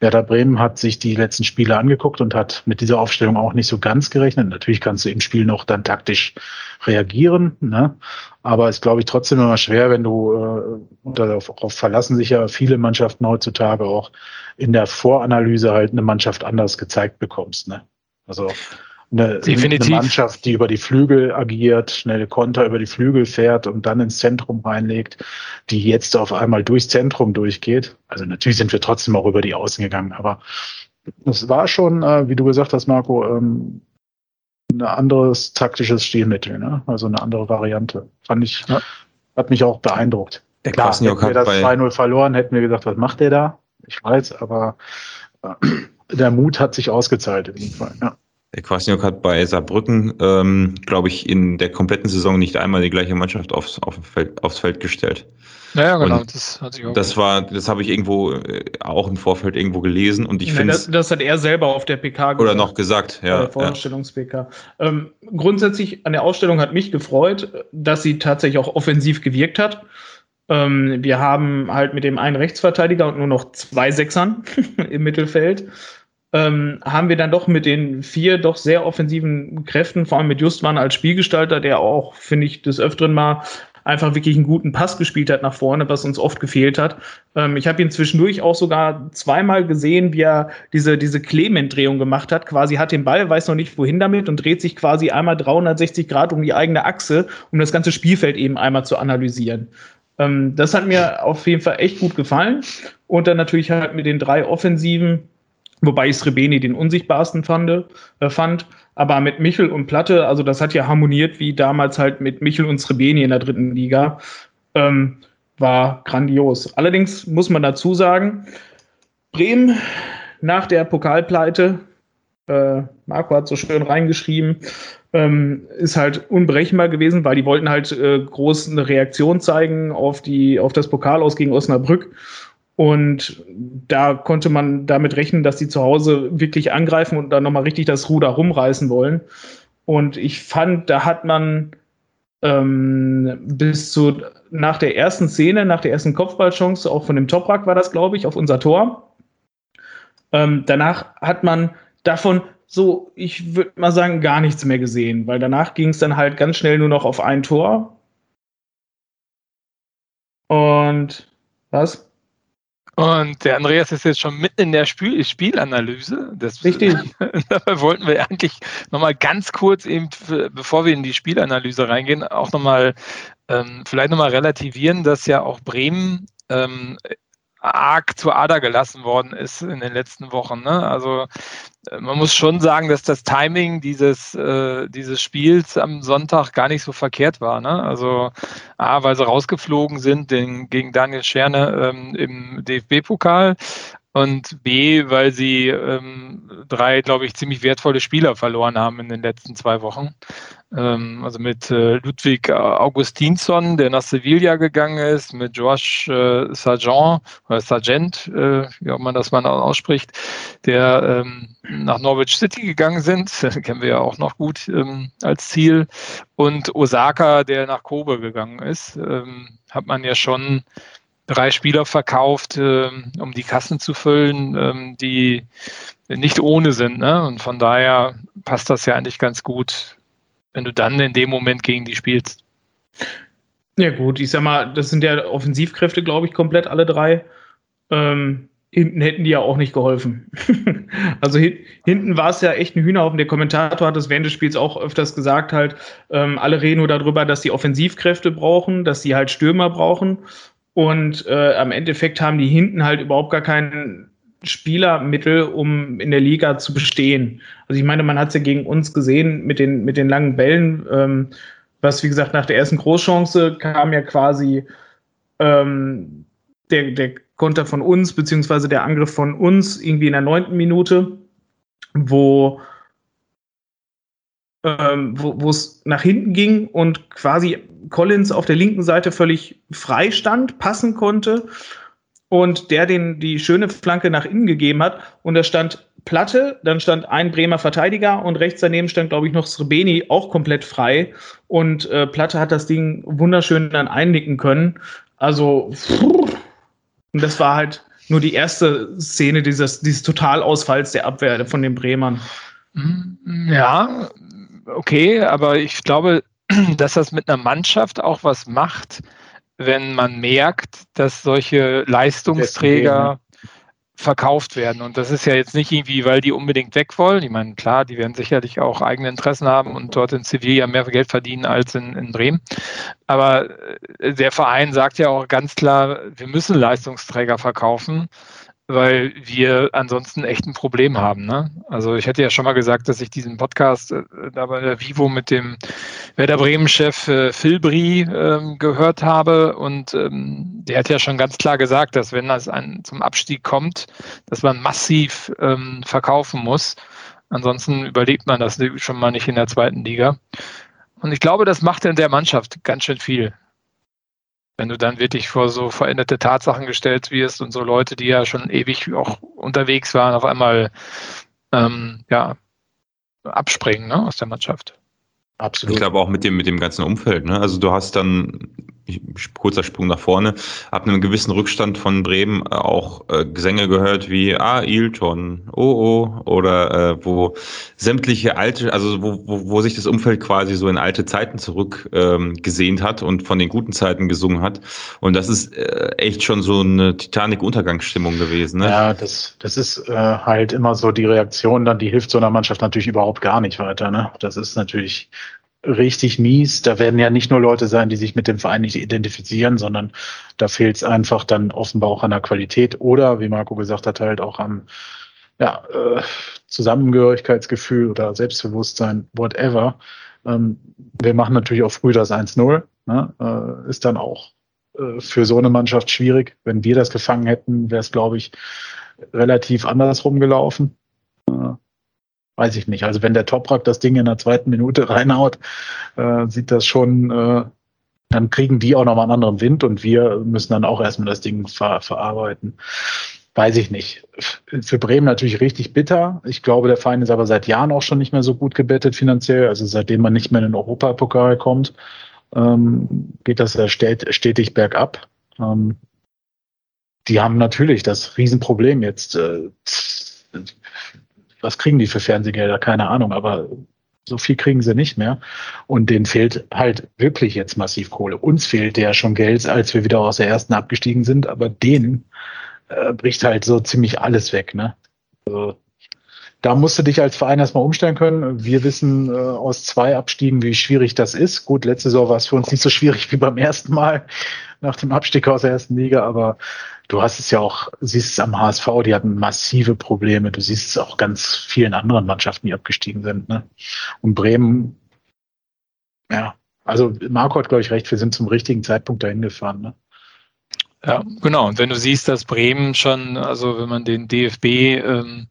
Werder Bremen hat sich die letzten Spiele angeguckt und hat mit dieser Aufstellung auch nicht so ganz gerechnet. Natürlich kannst du im Spiel noch dann taktisch reagieren, ne? Aber es glaube ich trotzdem immer schwer, wenn du, äh, darauf, darauf verlassen sich ja viele Mannschaften heutzutage auch in der Voranalyse halt eine Mannschaft anders gezeigt bekommst, ne? Also eine, eine Mannschaft, die über die Flügel agiert, schnelle Konter über die Flügel fährt und dann ins Zentrum reinlegt, die jetzt auf einmal durchs Zentrum durchgeht. Also natürlich sind wir trotzdem auch über die Außen gegangen, aber es war schon, äh, wie du gesagt hast, Marco, ähm, ein anderes taktisches Stilmittel, ne? Also eine andere Variante. Fand ich, ja. Hat mich auch beeindruckt. Der Klar, hätten wir das zwei null verloren, hätten wir gesagt, was macht der da? Ich weiß, aber äh, der Mut hat sich ausgezahlt in jedem Fall. Ja. Der Kwasniok hat bei Saarbrücken, ähm, glaube ich, in der kompletten Saison nicht einmal die gleiche Mannschaft aufs, auf Feld, aufs Feld gestellt. Naja, genau, und das hat sich auch. Das war, das habe ich irgendwo äh, auch im Vorfeld irgendwo gelesen und ich ja, finde. Das, das hat er selber auf der P K gesagt. Oder noch gesagt, ja. Bei der Vorstellungs-P K. Ja. Ähm, grundsätzlich an der Ausstellung hat mich gefreut, dass sie tatsächlich auch offensiv gewirkt hat. Ähm, wir haben halt mit dem einen Rechtsverteidiger und nur noch zwei Sechsern im Mittelfeld. Ähm, haben wir dann doch mit den vier doch sehr offensiven Kräften, vor allem mit Justvan als Spielgestalter, der auch, finde ich, des Öfteren mal einfach wirklich einen guten Pass gespielt hat nach vorne, was uns oft gefehlt hat. Ähm, ich habe ihn zwischendurch auch sogar zweimal gesehen, wie er diese, diese Clement-Drehung gemacht hat, quasi hat den Ball, weiß noch nicht wohin damit und dreht sich quasi einmal dreihundertsechzig Grad um die eigene Achse, um das ganze Spielfeld eben einmal zu analysieren. Ähm, das hat mir auf jeden Fall echt gut gefallen und dann natürlich halt mit den drei Offensiven, wobei ich Srbeni den unsichtbarsten fand, äh, fand, aber mit Michel und Platte, also das hat ja harmoniert wie damals halt mit Michel und Srbeni in der dritten Liga, ähm, war grandios. Allerdings muss man dazu sagen, Bremen nach der Pokalpleite, äh, Marco hat so schön reingeschrieben, ähm, ist halt unberechenbar gewesen, weil die wollten halt äh, groß eine Reaktion zeigen auf die auf das Pokalaus gegen Osnabrück. Und da konnte man damit rechnen, dass die zu Hause wirklich angreifen und dann nochmal richtig das Ruder rumreißen wollen. Und ich fand, da hat man ähm, bis zu, nach der ersten Szene, nach der ersten Kopfballchance, auch von dem Toprak war das, glaube ich, auf unser Tor. Ähm, danach hat man davon so, ich würde mal sagen, gar nichts mehr gesehen, weil danach ging es dann halt ganz schnell nur noch auf ein Tor. Und was? Und der Andreas ist jetzt schon mitten in der Spiel- Spielanalyse. Das, Richtig. Dabei wollten wir eigentlich nochmal ganz kurz, eben, bevor wir in die Spielanalyse reingehen, auch nochmal, ähm, vielleicht nochmal relativieren, dass ja auch Bremen ähm, arg zur Ader gelassen worden ist in den letzten Wochen, ne? Also man muss schon sagen, dass das Timing dieses, äh, dieses Spiels am Sonntag gar nicht so verkehrt war, ne? Also A, weil sie rausgeflogen sind den, gegen Daniel Scherne ähm, im D F B-Pokal und B, weil sie ähm, drei, glaube ich, ziemlich wertvolle Spieler verloren haben in den letzten zwei Wochen. Ähm, also mit äh, Ludwig Augustinsson, der nach Sevilla gegangen ist, mit Josh äh, Sargent, oder Sargent, äh, wie auch man das mal ausspricht, der ähm, nach Norwich City gegangen sind, kennen wir ja auch noch gut ähm, als Ziel, und Osaka, der nach Kobe gegangen ist, ähm, hat man ja schon drei Spieler verkauft, äh, um die Kassen zu füllen, ähm, die nicht ohne sind, ne? Und von daher passt das ja eigentlich ganz gut, wenn du dann in dem Moment gegen die spielst. Ja gut, ich sag mal, das sind ja Offensivkräfte, glaube ich, komplett alle drei. Ähm, hinten hätten die ja auch nicht geholfen. Also hin- hinten war es ja echt ein Hühnerhaufen. Der Kommentator hat das während des Spiels auch öfters gesagt, halt, ähm, alle reden nur darüber, dass die Offensivkräfte brauchen, dass sie halt Stürmer brauchen. Und äh, am Endeffekt haben die hinten halt überhaupt gar keinen Spielermittel, um in der Liga zu bestehen. Also ich meine, man hat es ja gegen uns gesehen mit den, mit den langen Bällen, ähm, was wie gesagt nach der ersten Großchance kam ja quasi ähm, der, der Konter von uns, beziehungsweise der Angriff von uns irgendwie in der neunten Minute, wo ähm, wo es nach hinten ging und quasi Collins auf der linken Seite völlig frei stand, passen konnte und der den die schöne Flanke nach innen gegeben hat und da stand Platte, dann stand ein Bremer Verteidiger und rechts daneben stand, glaube ich, noch Srbeni, auch komplett frei und äh, Platte hat das Ding wunderschön dann einnicken können. Also pff, und das war halt nur die erste Szene dieses, dieses Totalausfalls der Abwehr von den Bremern. Ja, okay, aber ich glaube, dass das mit einer Mannschaft auch was macht, wenn man merkt, dass solche Leistungsträger verkauft werden. Und das ist ja jetzt nicht irgendwie, weil die unbedingt weg wollen. Ich meine, klar, die werden sicherlich auch eigene Interessen haben und dort in Sevilla mehr Geld verdienen als in, in Bremen. Aber der Verein sagt ja auch ganz klar, wir müssen Leistungsträger verkaufen, weil wir ansonsten echt ein Problem haben. Ne? Also ich hätte ja schon mal gesagt, dass ich diesen Podcast äh, da bei der Vivo mit dem Werder Bremen-Chef äh, Filbri äh, gehört habe und ähm, der hat ja schon ganz klar gesagt, dass wenn das ein, zum Abstieg kommt, dass man massiv ähm, verkaufen muss. Ansonsten überlebt man das schon mal nicht in der zweiten Liga. Und ich glaube, das macht in der Mannschaft ganz schön viel. Wenn du dann wirklich vor so veränderte Tatsachen gestellt wirst und so Leute, die ja schon ewig auch unterwegs waren, auf einmal ähm, ja, abspringen, ne, aus der Mannschaft. Absolut. Ich glaube auch mit dem, mit dem ganzen Umfeld, ne? Also du hast dann, ich, kurzer Sprung nach vorne, ab einem gewissen Rückstand von Bremen auch äh, Gesänge gehört wie Ah, Ilton, oh oh, oder äh, wo sämtliche alte, also wo, wo, wo sich das Umfeld quasi so in alte Zeiten zurück ähm, gesehnt hat und von den guten Zeiten gesungen hat. Und das ist äh, echt schon so eine Titanic-Untergangsstimmung gewesen, ne? Ja, das, das ist äh, halt immer so die Reaktion dann, die hilft so einer Mannschaft natürlich überhaupt gar nicht weiter, ne? Das ist natürlich richtig mies. Da werden ja nicht nur Leute sein, die sich mit dem Verein nicht identifizieren, sondern da fehlt es einfach dann offenbar auch an der Qualität oder, wie Marco gesagt hat, halt auch am ja, äh, Zusammengehörigkeitsgefühl oder Selbstbewusstsein, whatever. Ähm, wir machen natürlich auch früh das eins null. Ne? Äh, ist dann auch äh, für so eine Mannschaft schwierig. Wenn wir das gefangen hätten, wäre es, glaube ich, relativ anders rumgelaufen. Äh, Weiß ich nicht. Also wenn der Toprak das Ding in der zweiten Minute reinhaut, äh, sieht das schon, äh, dann kriegen die auch nochmal einen anderen Wind und wir müssen dann auch erstmal das Ding ver- verarbeiten. Weiß ich nicht. Für Bremen natürlich richtig bitter. Ich glaube, der Verein ist aber seit Jahren auch schon nicht mehr so gut gebettet finanziell. Also seitdem man nicht mehr in den Europapokal kommt, ähm, geht das ja stetig bergab. Ähm, die haben natürlich das Riesenproblem jetzt. Äh, Was kriegen die für Fernsehgelder? Keine Ahnung, aber so viel kriegen sie nicht mehr. Und denen fehlt halt wirklich jetzt massiv Kohle. Uns fehlte ja schon Geld, als wir wieder aus der ersten abgestiegen sind, aber denen äh, bricht halt so ziemlich alles weg, ne? Also, da musst du dich als Verein erstmal umstellen können. Wir wissen äh, aus zwei Abstiegen, wie schwierig das ist. Gut, letzte Saison war es für uns nicht so schwierig wie beim ersten Mal nach dem Abstieg aus der ersten Liga, aber du hast es ja auch, siehst es am H S V, die hatten massive Probleme. Du siehst es auch ganz vielen anderen Mannschaften, die abgestiegen sind, ne? Und Bremen, ja, also Marco hat, glaube ich, recht, wir sind zum richtigen Zeitpunkt dahin gefahren, ne? Ja, genau. Und wenn du siehst, dass Bremen schon, also wenn man den D F B, ähm,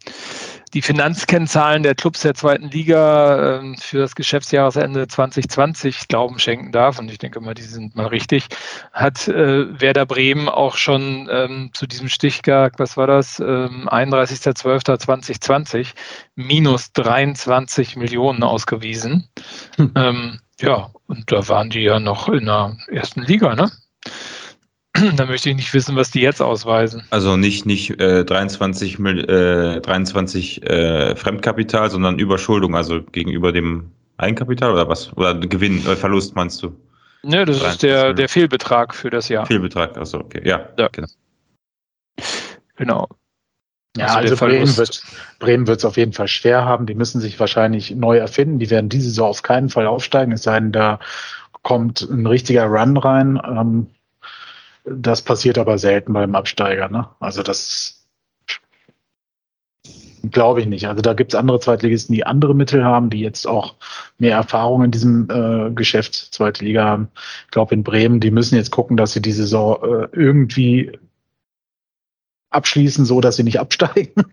die Finanzkennzahlen der Clubs der zweiten Liga äh, für das Geschäftsjahresende zwanzig zwanzig Glauben schenken darf, und ich denke mal, die sind mal richtig, hat äh, Werder Bremen auch schon ähm, zu diesem Stichtag, was war das, ähm, einunddreißigster zwölfter zweitausendzwanzig, minus dreiundzwanzig Millionen ausgewiesen. Hm. Ähm, ja, und da waren die ja noch in der ersten Liga, ne? Da möchte ich nicht wissen, was die jetzt ausweisen. Also nicht, nicht äh, dreiundzwanzig, äh, dreiundzwanzig äh, Fremdkapital, sondern Überschuldung, also gegenüber dem Eigenkapital oder was? Oder Gewinn, oder Verlust meinst du? Nö, das ist der, der Fehlbetrag für das Jahr. Fehlbetrag, also okay, ja. ja. Genau. genau. Ja, also, also Bremen wird Bremen wird es auf jeden Fall schwer haben. Die müssen sich wahrscheinlich neu erfinden. Die werden diese Saison auf keinen Fall aufsteigen, es sei denn, da kommt ein richtiger Run rein. Ähm, Das passiert aber selten beim Absteiger, ne? Also das glaube ich nicht. Also da gibt es andere Zweitligisten, die andere Mittel haben, die jetzt auch mehr Erfahrung in diesem äh, Geschäft Zweitliga haben. Ich glaube in Bremen, die müssen jetzt gucken, dass sie die Saison äh, irgendwie abschließen, so dass sie nicht absteigen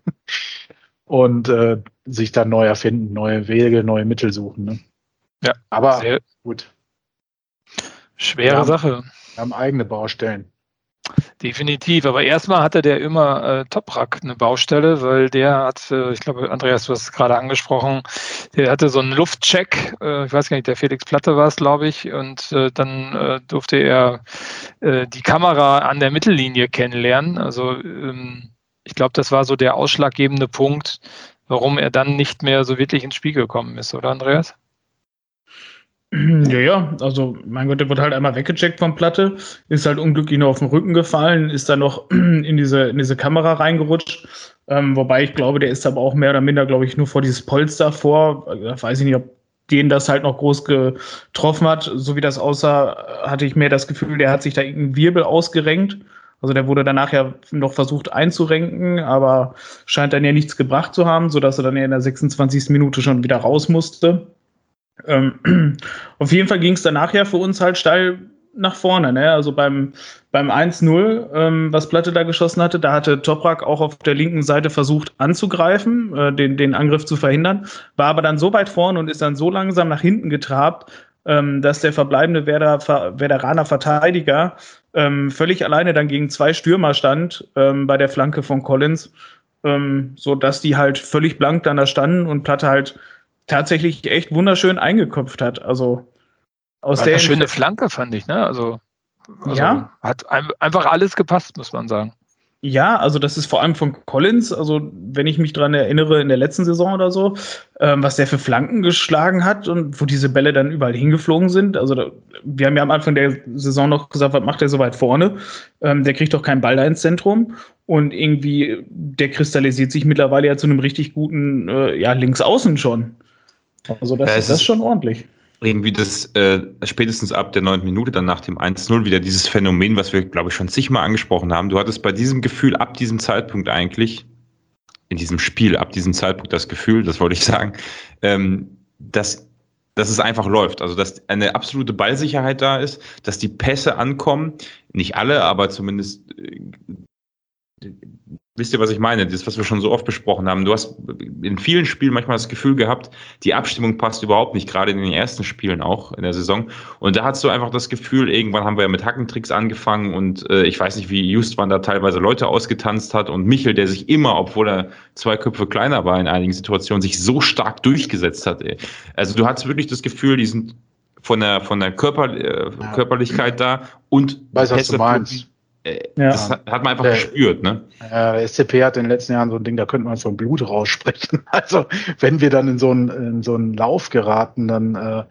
und äh, sich dann neu erfinden, neue Wege, neue Mittel suchen. Ne? Ja, aber sehr gut. Schwere wir haben, Sache. Wir haben eigene Baustellen. Definitiv, aber erstmal hatte der immer äh, Toprak eine Baustelle, weil der hat, äh, ich glaube, Andreas, du hast es gerade angesprochen, der hatte so einen Luftcheck, äh, ich weiß gar nicht, der Felix Platte war es, glaube ich, und äh, dann äh, durfte er äh, die Kamera an der Mittellinie kennenlernen. Also ähm, ich glaube, das war so der ausschlaggebende Punkt, warum er dann nicht mehr so wirklich ins Spiel gekommen ist, oder Andreas? Ja, ja, also mein Gott, der wird halt einmal weggecheckt von Platte, ist halt unglücklich nur auf den Rücken gefallen, ist dann noch in diese, in diese Kamera reingerutscht, ähm, wobei ich glaube, der ist aber auch mehr oder minder, glaube ich, nur vor dieses Polster vor, ich weiß ich nicht, ob den das halt noch groß getroffen hat, so wie das aussah, hatte ich mehr das Gefühl, der hat sich da irgendein Wirbel ausgerenkt, also der wurde danach ja noch versucht einzurenken, aber scheint dann ja nichts gebracht zu haben, sodass er dann ja in der sechsundzwanzigsten Minute schon wieder raus musste. Ähm, auf jeden Fall ging es danach ja für uns halt steil nach vorne, ne? Also beim, beim eins null, ähm, was Platte da geschossen hatte, da hatte Toprak auch auf der linken Seite versucht anzugreifen, äh, den, den Angriff zu verhindern, war aber dann so weit vorne und ist dann so langsam nach hinten getrabt, ähm, dass der verbleibende Werder, Ver, Werderaner Verteidiger ähm, völlig alleine dann gegen zwei Stürmer stand, ähm, bei der Flanke von Collins, ähm, sodass die halt völlig blank dann da standen und Platte halt tatsächlich echt wunderschön eingeköpft hat. Also aus der eine schöne Flanke fand ich, ne? Also, also ja, hat ein, einfach alles gepasst, muss man sagen. Ja, also das ist vor allem von Collins, also wenn ich mich dran erinnere, in der letzten Saison oder so, ähm, was der für Flanken geschlagen hat und wo diese Bälle dann überall hingeflogen sind. Also da, wir haben ja am Anfang der Saison noch gesagt, was macht der so weit vorne? Ähm, der kriegt doch keinen Ball da ins Zentrum. Und irgendwie, der kristallisiert sich mittlerweile ja zu einem richtig guten äh, ja, Linksaußen schon. Also das, ja, das ist schon ordentlich. Irgendwie das äh, spätestens ab der neunten Minute, dann nach dem eins null, wieder dieses Phänomen, was wir, glaube ich, schon zigmal angesprochen haben. Du hattest bei diesem Gefühl, ab diesem Zeitpunkt eigentlich, in diesem Spiel, ab diesem Zeitpunkt das Gefühl, das wollte ich sagen, ähm, dass, dass es einfach läuft. Also dass eine absolute Ballsicherheit da ist, dass die Pässe ankommen, nicht alle, aber zumindest... Äh, Wisst ihr, was ich meine? Das, was wir schon so oft besprochen haben. Du hast in vielen Spielen manchmal das Gefühl gehabt, die Abstimmung passt überhaupt nicht, gerade in den ersten Spielen auch in der Saison. Und da hast du einfach das Gefühl, irgendwann haben wir ja mit Hackentricks angefangen und äh, ich weiß nicht, wie Justvan da teilweise Leute ausgetanzt hat und Michel, der sich immer, obwohl er zwei Köpfe kleiner war in einigen Situationen, sich so stark durchgesetzt hat. Ey. Also du hast wirklich das Gefühl, die sind von der, von der Körper, äh, Körperlichkeit da und... Weiß, was du meinst. Das ja. hat man einfach der, gespürt, ne? Der S C P hat in den letzten Jahren so ein Ding, da könnte man so ein Blut raussprechen. Also wenn wir dann in so einen, in so einen Lauf geraten, dann äh,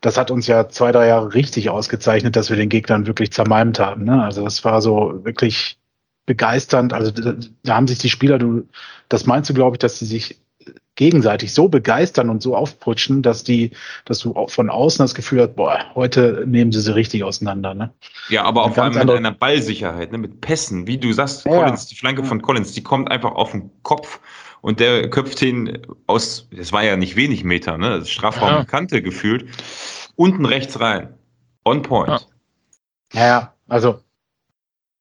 das hat uns ja zwei, drei Jahre richtig ausgezeichnet, dass wir den Gegnern wirklich zermalmt haben, ne? Also das war so wirklich begeisternd. Also da haben sich die Spieler, du, das meinst du, glaube ich, dass sie sich gegenseitig so begeistern und so aufputschen, dass die, dass du auch von außen das Gefühl hast, boah, heute nehmen sie sie richtig auseinander, ne? Ja, aber auf einmal mit einer Ballsicherheit, ne? Mit Pässen, wie du sagst, ja. Collins, die Flanke von Collins, die kommt einfach auf den Kopf und der köpft ihn aus, das war ja nicht wenig Meter, ne? Strafraum ja. Kante gefühlt, unten rechts rein, on point. Ja, ja, also,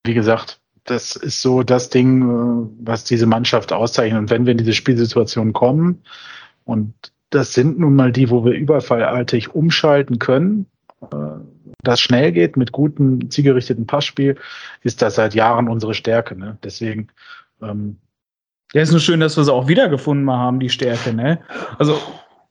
wie gesagt, das ist so das Ding, was diese Mannschaft auszeichnet. Und wenn wir in diese Spielsituation kommen, und das sind nun mal die, wo wir überfallartig umschalten können, das schnell geht mit gutem, zielgerichteten Passspiel, ist das seit Jahren unsere Stärke, ne? Deswegen, ähm ja, ist nur schön, dass wir sie auch wiedergefunden haben, die Stärke, ne? Also,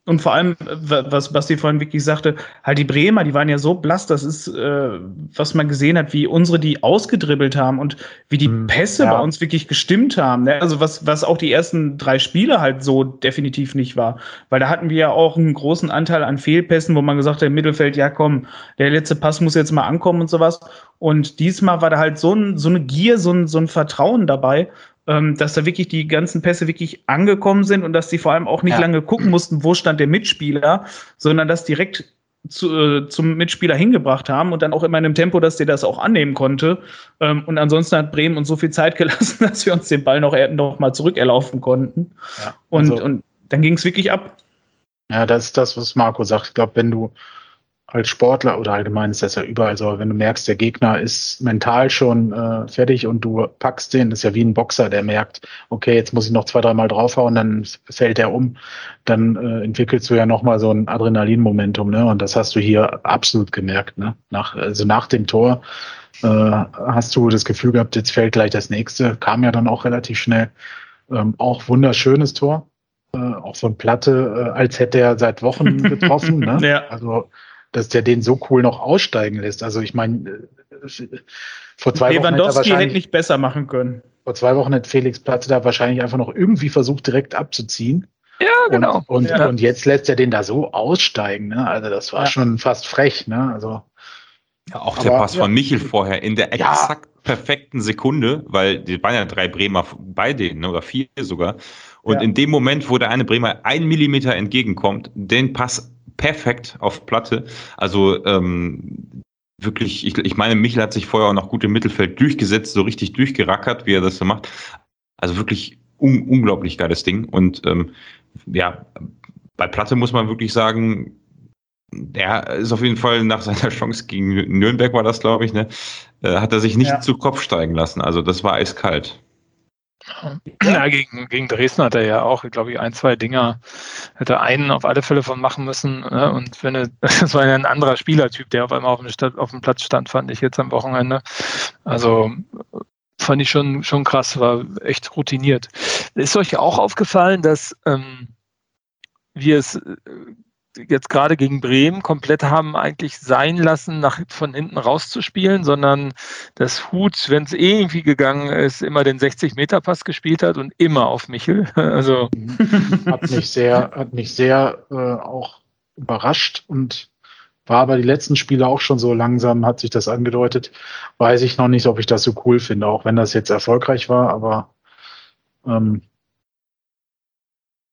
und vor allem, was Basti vorhin wirklich sagte, halt die Bremer, die waren ja so blass, das ist, äh, was man gesehen hat, wie unsere die ausgedribbelt haben und wie die Pässe ja. bei uns wirklich gestimmt haben, ne? Also was, was auch die ersten drei Spiele halt so definitiv nicht war. Weil da hatten wir ja auch einen großen Anteil an Fehlpässen, wo man gesagt hat, im Mittelfeld, ja komm, der letzte Pass muss jetzt mal ankommen und sowas. Und diesmal war da halt so, ein, so eine Gier, so ein, so ein Vertrauen dabei, dass da wirklich die ganzen Pässe wirklich angekommen sind und dass die vor allem auch nicht ja. lange gucken mussten, wo stand der Mitspieler, sondern dass direkt zu, äh, zum Mitspieler hingebracht haben und dann auch immer in einem Tempo, dass der das auch annehmen konnte. Ähm, und ansonsten hat Bremen uns so viel Zeit gelassen, dass wir uns den Ball noch, noch mal zurückerlaufen konnten. Ja, also und, und dann ging es wirklich ab. Ja, das ist das, was Marco sagt. Ich glaube, wenn du als Sportler, oder allgemein ist das ja überall so, wenn du merkst, der Gegner ist mental schon äh, fertig und du packst den, das ist ja wie ein Boxer, der merkt, okay, jetzt muss ich noch zwei, dreimal draufhauen, dann fällt der um, dann äh, entwickelst du ja nochmal so ein Adrenalin-Momentum, ne? Und das hast du hier absolut gemerkt, ne? Nach, also nach dem Tor äh, hast du das Gefühl gehabt, jetzt fällt gleich das nächste, kam ja dann auch relativ schnell. Ähm, auch wunderschönes Tor, äh, auch von Platte, äh, als hätte er seit Wochen getroffen, ne? Ja. Also dass der den so cool noch aussteigen lässt. Also ich meine, vor zwei Wochen hätte er wahrscheinlich nicht besser machen können. Vor zwei Wochen hat Felix Platte da wahrscheinlich einfach noch irgendwie versucht, direkt abzuziehen. Ja, genau. Und, und, ja. und jetzt lässt er den da so aussteigen. Ne? Also das war ja. schon fast frech. Ne? Also, ja, auch der aber, Pass von ja. Michel vorher in der exakt ja. perfekten Sekunde, weil die waren ja drei Bremer bei denen, oder vier sogar. Und ja. in dem Moment, wo der eine Bremer einen Millimeter entgegenkommt, den Pass perfekt auf Platte. Also ähm, wirklich, ich, ich meine, Michel hat sich vorher auch noch gut im Mittelfeld durchgesetzt, so richtig durchgerackert, wie er das so macht. Also wirklich un- unglaublich geiles Ding. Und ähm, ja, bei Platte muss man wirklich sagen, er ist auf jeden Fall nach seiner Chance gegen Nürnberg, war das, glaube ich, ne, äh, hat er sich nicht ja. zu Kopf steigen lassen. Also das war eiskalt. Ja, gegen, gegen Dresden hat er ja auch, glaube ich, ein, zwei Dinger, hätte einen auf alle Fälle von machen müssen. Ne? Und wenn er, das war ja ein anderer Spielertyp, der auf einmal auf dem, Stadt, auf dem Platz stand, fand ich jetzt am Wochenende. Also fand ich schon, schon krass, war echt routiniert. Ist euch auch aufgefallen, dass ähm, wir es jetzt gerade gegen Bremen komplett haben eigentlich sein lassen, nach von hinten rauszuspielen, sondern dass Huth, wenn es eh irgendwie gegangen ist, immer den sechzig-Meter-Pass gespielt hat und immer auf Michel. Also hat mich sehr, hat mich sehr äh, auch überrascht und war aber die letzten Spiele auch schon so langsam, hat sich das angedeutet. Weiß ich noch nicht, ob ich das so cool finde, auch wenn das jetzt erfolgreich war, aber ähm,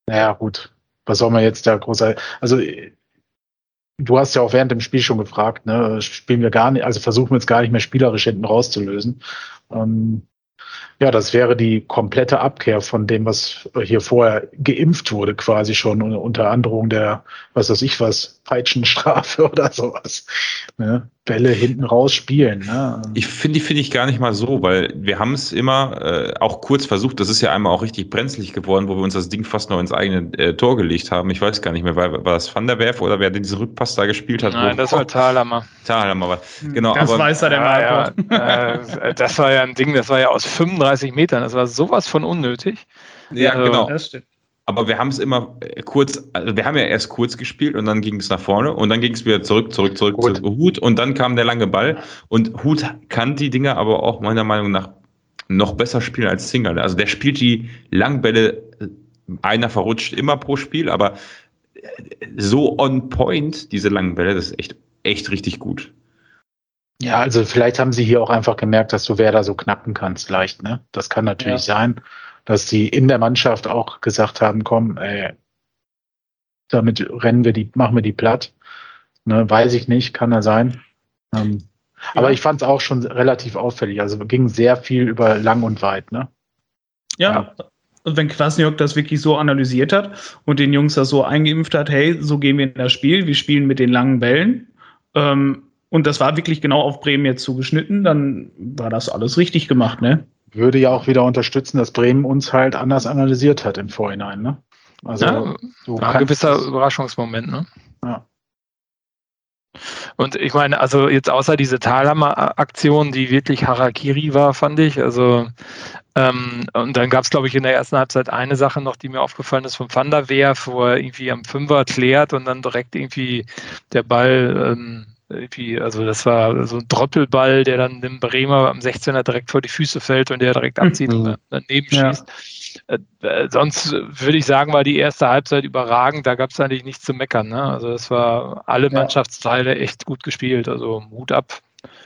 naja, gut. Was soll man jetzt da großartig? Also, du hast ja auch während dem Spiel schon gefragt, ne? Spielen wir gar nicht, also versuchen wir jetzt gar nicht mehr spielerisch hinten rauszulösen. Ähm, ja, das wäre die komplette Abkehr von dem, was hier vorher geimpft wurde, quasi schon unter Androhung der, was weiß ich was, Peitschenstrafe oder sowas. Ne? Bälle hinten raus spielen. Ne? Ich finde, finde ich gar nicht mal so, weil wir haben es immer äh, auch kurz versucht, das ist ja einmal auch richtig brenzlig geworden, wo wir uns das Ding fast noch ins eigene äh, Tor gelegt haben. Ich weiß gar nicht mehr, war, war das Van der Werf oder wer diesen Rückpass da gespielt hat? Nein, wo, das war Thalhammer. Thalhammer, genau. Das aber, weiß er, der ja, ja, äh, das war ja ein Ding, das war ja aus fünfunddreißig Metern, das war sowas von unnötig. Ja, also, genau. Das stimmt. Aber wir haben es immer kurz, also wir haben ja erst kurz gespielt und dann ging es nach vorne und dann ging es wieder zurück, zurück, zurück Gut. zu Huth und dann kam der lange Ball und Huth kann die Dinger aber auch meiner Meinung nach noch besser spielen als Zingerle. Also der spielt die Langbälle, einer verrutscht immer pro Spiel, aber so on point diese langen Bälle, das ist echt, echt richtig gut. Ja, also vielleicht haben sie hier auch einfach gemerkt, dass du Werder so knacken kannst leicht, ne? Das kann natürlich ja. sein. Dass die in der Mannschaft auch gesagt haben, komm, ey, damit rennen wir die, machen wir die platt. Ne, weiß ich nicht, kann ja sein. Ähm, ja. Aber ich fand es auch schon relativ auffällig. Also ging sehr viel über lang und weit. Ne? Ja, ja. Und wenn Kwasniok das wirklich so analysiert hat und den Jungs das so eingeimpft hat, hey, so gehen wir in das Spiel, wir spielen mit den langen Bällen. Ähm, und das war wirklich genau auf Bremen jetzt zugeschnitten, dann war das alles richtig gemacht, ne? Würde ja auch wieder unterstützen, dass Bremen uns halt anders analysiert hat im Vorhinein. Ne? Also ja, so ein gewisser Überraschungsmoment. Ne? Ja. Und ich meine, also jetzt außer diese Thalhammer-Aktion, die wirklich Harakiri war, fand ich. Also ähm, und dann gab es, glaube ich, in der ersten Halbzeit eine Sache noch, die mir aufgefallen ist, vom Van der Werf, wo er irgendwie am Fünfer klärt und dann direkt irgendwie der Ball... Ähm, Also das war so ein Trottelball, der dann dem Bremer am sechzehner direkt vor die Füße fällt und der direkt abzieht mhm. und daneben schießt. Ja. Äh, sonst würde ich sagen, war die erste Halbzeit überragend. Da gab es eigentlich nichts zu meckern. Ne? Also das war alle ja. Mannschaftsteile echt gut gespielt. Also Hut ab.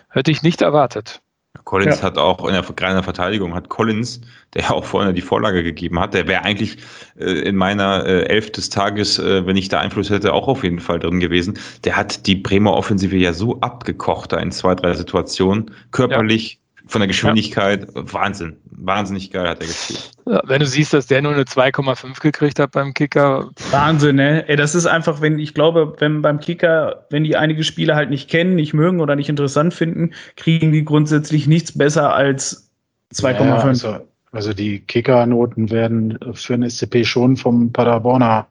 Hätte ich nicht erwartet. Collins ja. hat auch in der, gerade in der Verteidigung, hat Collins, der ja auch vorhin die Vorlage gegeben hat, der wäre eigentlich äh, in meiner äh, Elf des Tages, äh, wenn ich da Einfluss hätte, auch auf jeden Fall drin gewesen. Der hat die Bremer Offensive ja so abgekocht da in zwei, drei Situationen, körperlich, ja. von der Geschwindigkeit, ja. Wahnsinn. Wahnsinnig geil hat er gespielt. Ja, wenn du siehst, dass der nur eine zwei Komma fünf gekriegt hat beim Kicker. Wahnsinn, ne? Ey, das ist einfach, wenn ich glaube, wenn beim Kicker, wenn die einige Spieler halt nicht kennen, nicht mögen oder nicht interessant finden, kriegen die grundsätzlich nichts besser als zwei Komma fünf. Ja, also, also die Kickernoten werden für den S C P schon vom Paderborner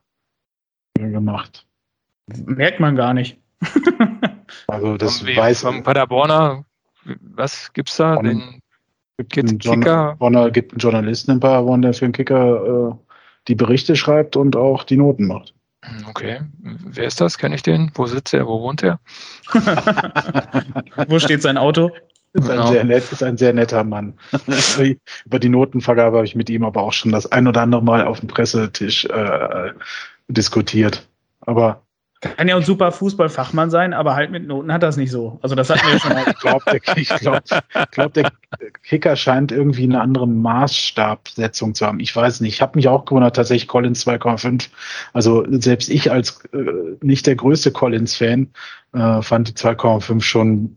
gemacht. Merkt man gar nicht. Also das vom weiß vom Paderborner. Was gibt's da? Den gibt einen Kicker? John, gibt einen Journalisten in Paderborn, der für den Kicker äh, die Berichte schreibt und auch die Noten macht. Okay. Wer ist das? Kenne ich den? Wo sitzt er? Wo wohnt er? Wo steht sein Auto? Ist ein, genau. sehr nett, ist ein sehr netter Mann. Über die Notenvergabe habe ich mit ihm aber auch schon das ein oder andere Mal auf dem Pressetisch äh, diskutiert. Aber kann ja ein super Fußballfachmann sein, aber halt mit Noten hat das nicht so. Also das hatten wir schon mal. Ich glaube, der, ich glaub, ich glaub, der Kicker scheint irgendwie eine andere Maßstabsetzung zu haben. Ich weiß nicht. Ich habe mich auch gewundert, tatsächlich Collins zwei Komma fünf. Also selbst ich als äh, nicht der größte Collins-Fan äh, fand die zwei Komma fünf schon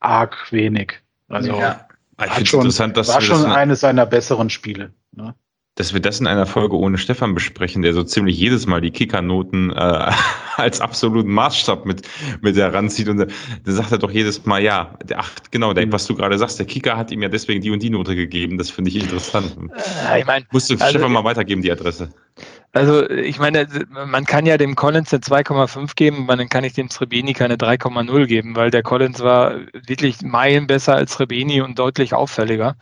arg wenig. Also ja. hat schon, interessant, dass war schon das eines seiner besseren Spiele. Ne? Dass wir das in einer Folge ohne Stefan besprechen, der so ziemlich jedes Mal die Kickernoten äh, als absoluten Maßstab mit mit heranzieht. Und dann sagt er doch jedes Mal, ja, ach genau, der, was du gerade sagst, der Kicker hat ihm ja deswegen die und die Note gegeben. Das finde ich interessant. Äh, ich mein, musst du also, Stefan mal weitergeben, die Adresse. Also ich meine, man kann ja dem Collins eine zwei Komma fünf geben, dann kann ich dem Srbeni keine drei Komma null geben, weil der Collins war wirklich Meilen besser als Srbeni und deutlich auffälliger.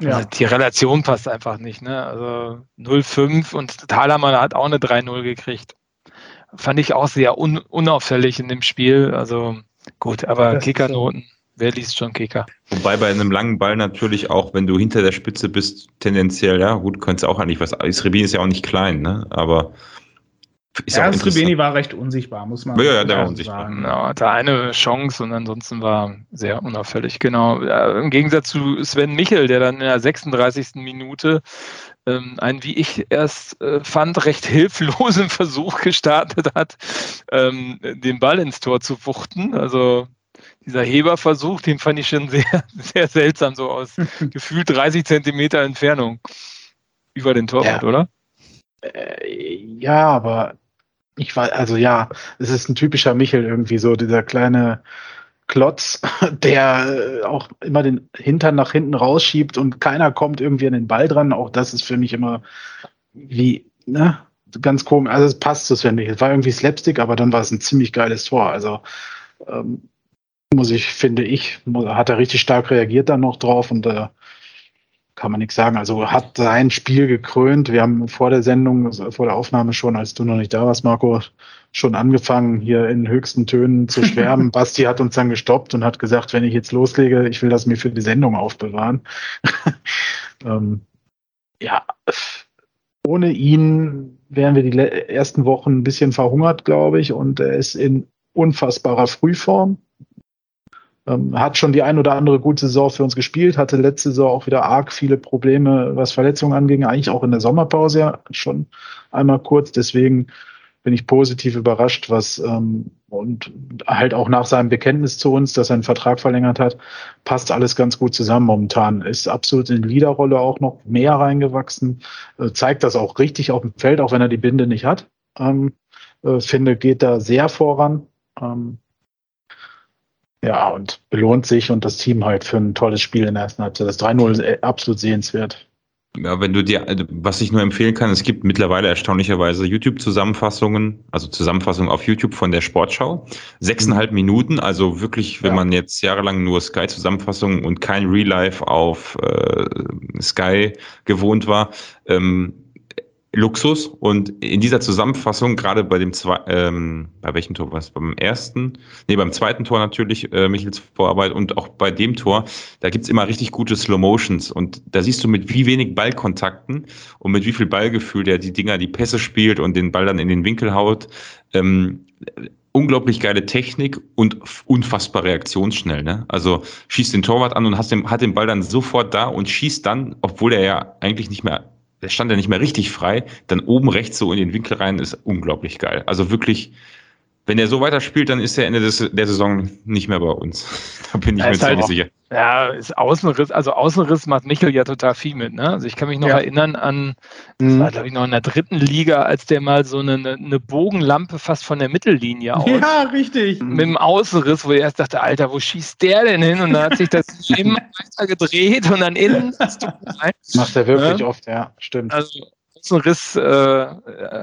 Ja. Also die Relation passt einfach nicht, ne? Also null Komma fünf und Thalhammer hat auch eine drei null gekriegt. Fand ich auch sehr un- unauffällig in dem Spiel. Also gut, aber Kickernoten, wer liest schon Kicker? Wobei bei einem langen Ball natürlich auch, wenn du hinter der Spitze bist, tendenziell, ja gut, kannst du auch eigentlich was. Srbeni ist ja auch nicht klein, ne? Aber ist ja, auch Srbeni war recht unsichtbar, muss man ja, ja, der war unsichtbar. Sagen. Genau, hatte eine Chance und ansonsten war sehr unauffällig, genau. Im Gegensatz zu Sven Michel, der dann in der sechsunddreißigsten Minute ähm, einen, wie ich erst äh, fand, recht hilflosen Versuch gestartet hat, ähm, den Ball ins Tor zu wuchten. Also dieser Heberversuch, den fand ich schon sehr, sehr seltsam, so aus gefühlt dreißig Zentimeter Entfernung über den Torwart, ja. Oder? Äh, ja, aber ich war, also ja, es ist ein typischer Michel irgendwie so, dieser kleine Klotz, der auch immer den Hintern nach hinten rausschiebt und keiner kommt irgendwie an den Ball dran. Auch das ist für mich immer wie, ne, ganz komisch. Also es passt zu Sven Michel. Es war irgendwie Slapstick, aber dann war es ein ziemlich geiles Tor. Also ähm, muss ich, finde ich, hat er richtig stark reagiert dann noch drauf und äh, kann man nichts sagen. Also hat sein Spiel gekrönt. Wir haben vor der Sendung, vor der Aufnahme schon, als du noch nicht da warst, Marco, schon angefangen, hier in höchsten Tönen zu schwärmen. Basti hat uns dann gestoppt und hat gesagt, wenn ich jetzt loslege, ich will das mir für die Sendung aufbewahren. ähm, ja, ohne ihn wären wir die ersten Wochen ein bisschen verhungert, glaube ich. Und er ist in unfassbarer Frühform. Hat schon die ein oder andere gute Saison für uns gespielt, hatte letzte Saison auch wieder arg viele Probleme, was Verletzungen anging, eigentlich auch in der Sommerpause ja schon einmal kurz. Deswegen bin ich positiv überrascht, was ähm, und halt auch nach seinem Bekenntnis zu uns, dass er einen Vertrag verlängert hat, passt alles ganz gut zusammen momentan. Ist absolut in die Leaderrolle auch noch mehr reingewachsen, äh, zeigt das auch richtig auf dem Feld, auch wenn er die Binde nicht hat. Ähm, äh, finde, geht da sehr voran. Ähm, Ja, und belohnt sich und das Team halt für ein tolles Spiel in der ersten Halbzeit. Das drei null ist absolut sehenswert. Ja, wenn du dir, was ich nur empfehlen kann, es gibt mittlerweile erstaunlicherweise YouTube-Zusammenfassungen, also Zusammenfassungen auf YouTube von der Sportschau. Sechseinhalb Minuten, also wirklich, wenn ja. man jetzt jahrelang nur Sky-Zusammenfassungen und kein Real Life auf äh, Sky gewohnt war, ähm, Luxus. Und in dieser Zusammenfassung, gerade bei dem zwei, ähm, bei welchem Tor war es? Beim ersten, nee, beim zweiten Tor natürlich, äh, Michels Vorarbeit und auch bei dem Tor, da gibt's immer richtig gute Slow-Motions und da siehst du, mit wie wenig Ballkontakten und mit wie viel Ballgefühl der die Dinger, die Pässe spielt und den Ball dann in den Winkel haut. Ähm, unglaublich geile Technik und unfassbar reaktionsschnell. Ne? Also schießt den Torwart an und hat den, hat den Ball dann sofort da und schießt dann, obwohl er ja eigentlich nicht mehr, er stand ja nicht mehr richtig frei, dann oben rechts so in den Winkel rein, ist unglaublich geil. Also wirklich, wenn er so weiterspielt, dann ist er Ende des, der Saison nicht mehr bei uns. Da bin ich mir ziemlich sicher. Ja, ist Außenriss, also Außenriss macht Michel ja total viel mit, ne? Also ich kann mich noch ja. erinnern an, das war glaube ich noch in der dritten Liga, als der mal so eine, eine Bogenlampe fast von der Mittellinie aus. Ja, richtig. Mit dem Außenriss, wo ich erst dachte, Alter, wo schießt der denn hin? Und dann hat sich das immer weiter gedreht und dann innen hast du rein. Macht er wirklich ja? oft, ja, stimmt. Also Außenriss äh,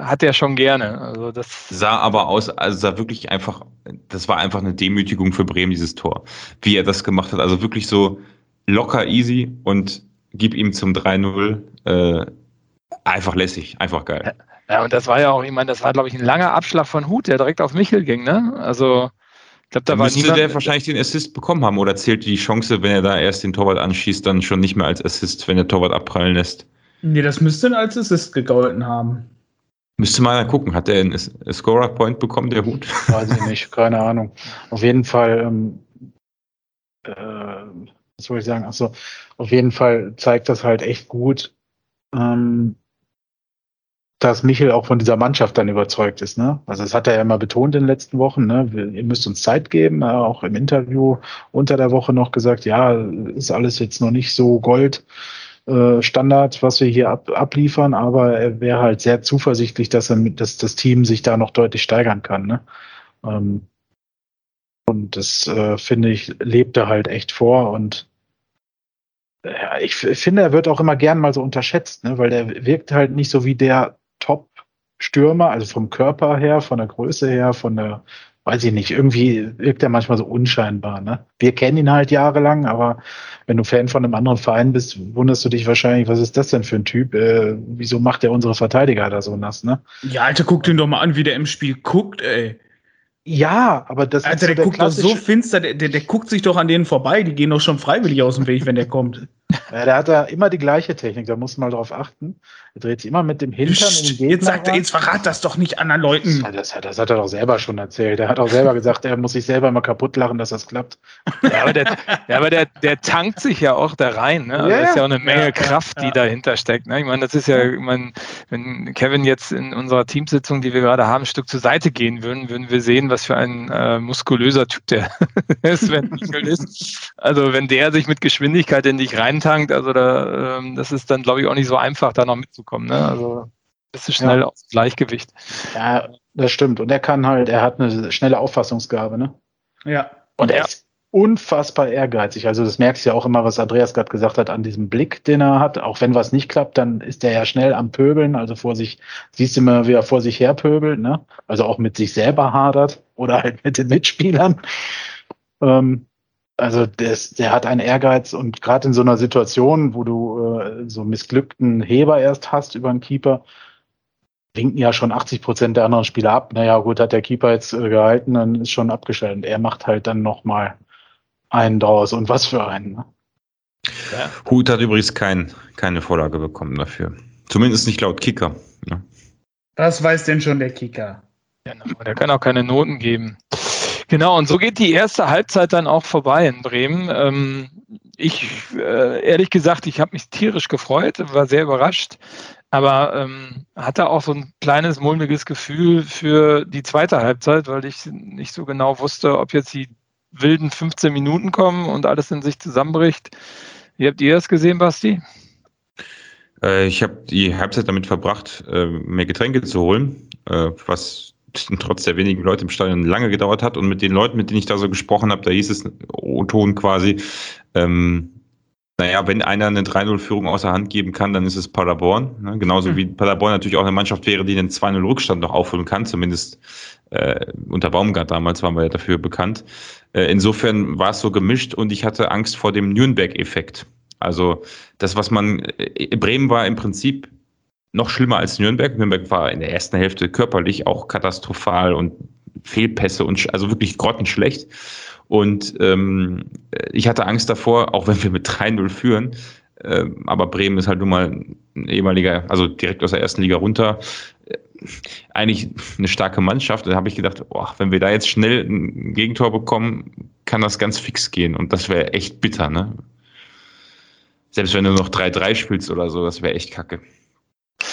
hat er schon gerne. Also das sah aber aus, also sah wirklich einfach, das war einfach eine Demütigung für Bremen, dieses Tor, wie er das gemacht hat. Also wirklich so locker, easy und gib ihm zum drei null äh, einfach lässig, einfach geil. Ja, und das war ja auch, ich meine, das war, glaube ich, ein langer Abschlag von Huth, der direkt auf Michel ging, ne? Also ich glaube, da dann war müsste niemand, der wahrscheinlich den Assist bekommen haben oder zählt die Chance, wenn er da erst den Torwart anschießt, dann schon nicht mehr als Assist, wenn der Torwart abprallen lässt. Nee, das müsste als Assist gegolten haben. Müsste mal gucken, hat er einen Scorer-Point bekommen, der Huth? Weiß ich nicht, keine Ahnung. Auf jeden Fall, ähm, äh, was soll ich sagen, achso, auf jeden Fall zeigt das halt echt gut, ähm, dass Michel auch von dieser Mannschaft dann überzeugt ist, ne? Also das hat er ja immer betont in den letzten Wochen, ne? Wir, ihr müsst uns Zeit geben, auch im Interview unter der Woche noch gesagt, ja, ist alles jetzt noch nicht so Gold. Standard, was wir hier ab, abliefern, aber er wäre halt sehr zuversichtlich, dass, er, dass das Team sich da noch deutlich steigern kann. Ne? Und das, äh, finde ich, lebt er halt echt vor und ja, ich finde, er wird auch immer gern mal so unterschätzt, ne? Weil der wirkt halt nicht so wie der Top-Stürmer, also vom Körper her, von der Größe her, von der, weiß ich nicht, irgendwie wirkt er manchmal so unscheinbar. Ne? Wir kennen ihn halt jahrelang, aber wenn du Fan von einem anderen Verein bist, wunderst du dich wahrscheinlich, was ist das denn für ein Typ? Äh, wieso macht der unsere Verteidiger da so nass? Ne? Ja, Alter, guck den doch mal an, wie der im Spiel guckt, ey. Ja, aber das Alter, ist so der, der guckt doch so finster, der, der, der guckt sich doch an denen vorbei, die gehen doch schon freiwillig aus dem Weg, wenn der kommt. Ja, der hat da immer die gleiche Technik, da musst du mal drauf achten. Er dreht sich immer mit dem Hintern Psst, in den Gegner. Jetzt sagt er, jetzt verrat das doch nicht anderen Leuten. Das hat, das hat er doch selber schon erzählt. Er hat auch selber gesagt, er muss sich selber mal kaputt lachen, dass das klappt. Ja, aber der, ja, aber der, der tankt sich ja auch da rein. Ne? Also yeah. Das ist ja auch eine Menge ja, Kraft, ja, ja. die dahinter steckt. Ne? Ich meine, das ist ja, ich meine, wenn Kevin jetzt in unserer Teamsitzung, die wir gerade haben, ein Stück zur Seite gehen würden, würden wir sehen, was was für ein äh, muskulöser Typ der Sven Michel ist. Also wenn der sich mit Geschwindigkeit in dich reintankt, also da, ähm, das ist dann, glaube ich, auch nicht so einfach, da noch mitzukommen. Ne? Also bist du schnell ja. aufs Gleichgewicht. Ja, das stimmt. Und er kann halt, er hat eine schnelle Auffassungsgabe, ne? Ja. Und er ist unfassbar ehrgeizig. Also das merkst du ja auch immer, was Andreas gerade gesagt hat, an diesem Blick, den er hat. Auch wenn was nicht klappt, dann ist er ja schnell am Pöbeln. Also vor sich, siehst du immer, wie er vor sich her pöbelt, ne? Also auch mit sich selber hadert oder halt mit den Mitspielern. Ähm, also das, der hat einen Ehrgeiz und gerade in so einer Situation, wo du äh, so missglückten Heber erst hast über einen Keeper, winken ja schon achtzig Prozent der anderen Spieler ab. Naja gut, hat der Keeper jetzt äh, gehalten, dann ist schon abgestellt. Und er macht halt dann nochmal einen draus und was für einen. Ne? Ja. Huth hat übrigens kein, keine Vorlage bekommen dafür. Zumindest nicht laut Kicker. Ne? Das weiß denn schon der Kicker. Genau, der kann auch keine Noten geben. Genau, und so geht die erste Halbzeit dann auch vorbei in Bremen. Ähm, ich, äh, ehrlich gesagt, ich habe mich tierisch gefreut, war sehr überrascht, aber ähm, hatte auch so ein kleines, mulmiges Gefühl für die zweite Halbzeit, weil ich nicht so genau wusste, ob jetzt die wilden fünfzehn Minuten kommen und alles in sich zusammenbricht. Wie habt ihr das gesehen, Basti? Äh, ich habe die Halbzeit damit verbracht, äh, mir Getränke zu holen, äh, was trotz der wenigen Leute im Stadion lange gedauert hat. Und mit den Leuten, mit denen ich da so gesprochen habe, da hieß es O-Ton quasi, ähm, naja, wenn einer eine drei null Führung außer Hand geben kann, dann ist es Paderborn. Ne? Genauso mhm. wie Paderborn natürlich auch eine Mannschaft wäre, die den zwei null Rückstand noch aufholen kann, zumindest äh, unter Baumgart damals waren wir ja dafür bekannt. Äh, insofern war es so gemischt und ich hatte Angst vor dem Nürnberg-Effekt. Also das, was man, äh, Bremen war im Prinzip noch schlimmer als Nürnberg. Nürnberg war in der ersten Hälfte körperlich auch katastrophal und Fehlpässe und also wirklich grottenschlecht. Und ähm, ich hatte Angst davor, auch wenn wir mit drei null führen, äh, aber Bremen ist halt nun mal ein ehemaliger, also direkt aus der ersten Liga runter, eigentlich eine starke Mannschaft. Da habe ich gedacht, boah, wenn wir da jetzt schnell ein Gegentor bekommen, kann das ganz fix gehen. Und das wäre echt bitter, ne? Selbst wenn du noch drei drei spielst oder so, das wäre echt kacke.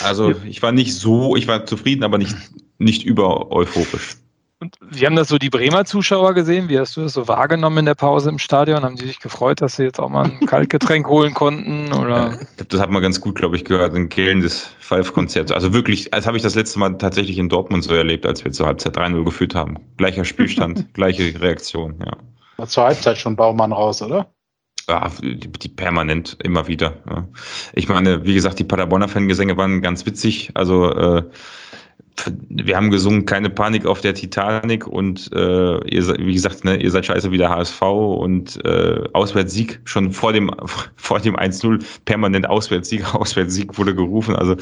Also ja. ich war nicht so, ich war zufrieden, aber nicht, nicht über euphorisch. Und wie haben das so die Bremer Zuschauer gesehen? Wie hast du das so wahrgenommen in der Pause im Stadion? Haben die sich gefreut, dass sie jetzt auch mal ein Kaltgetränk holen konnten? Oder? Ja, ich glaube, das hat man ganz gut, glaube ich, gehört, ein gellendes Pfeifkonzert. Also wirklich, als habe ich das letzte Mal tatsächlich in Dortmund so erlebt, als wir zur Halbzeit drei null geführt haben. Gleicher Spielstand, gleiche Reaktion, ja. War zur Halbzeit schon Baumann raus, oder? Ja, die permanent, immer wieder. Ja. Ich meine, wie gesagt, die Paderborner Fangesänge waren ganz witzig. Also, äh, wir haben gesungen, keine Panik auf der Titanic und äh, ihr, wie gesagt, ne, ihr seid scheiße wie der H S V und äh, Auswärtssieg schon vor dem vor dem eins null, permanent Auswärtssieg, Auswärtssieg wurde gerufen. Also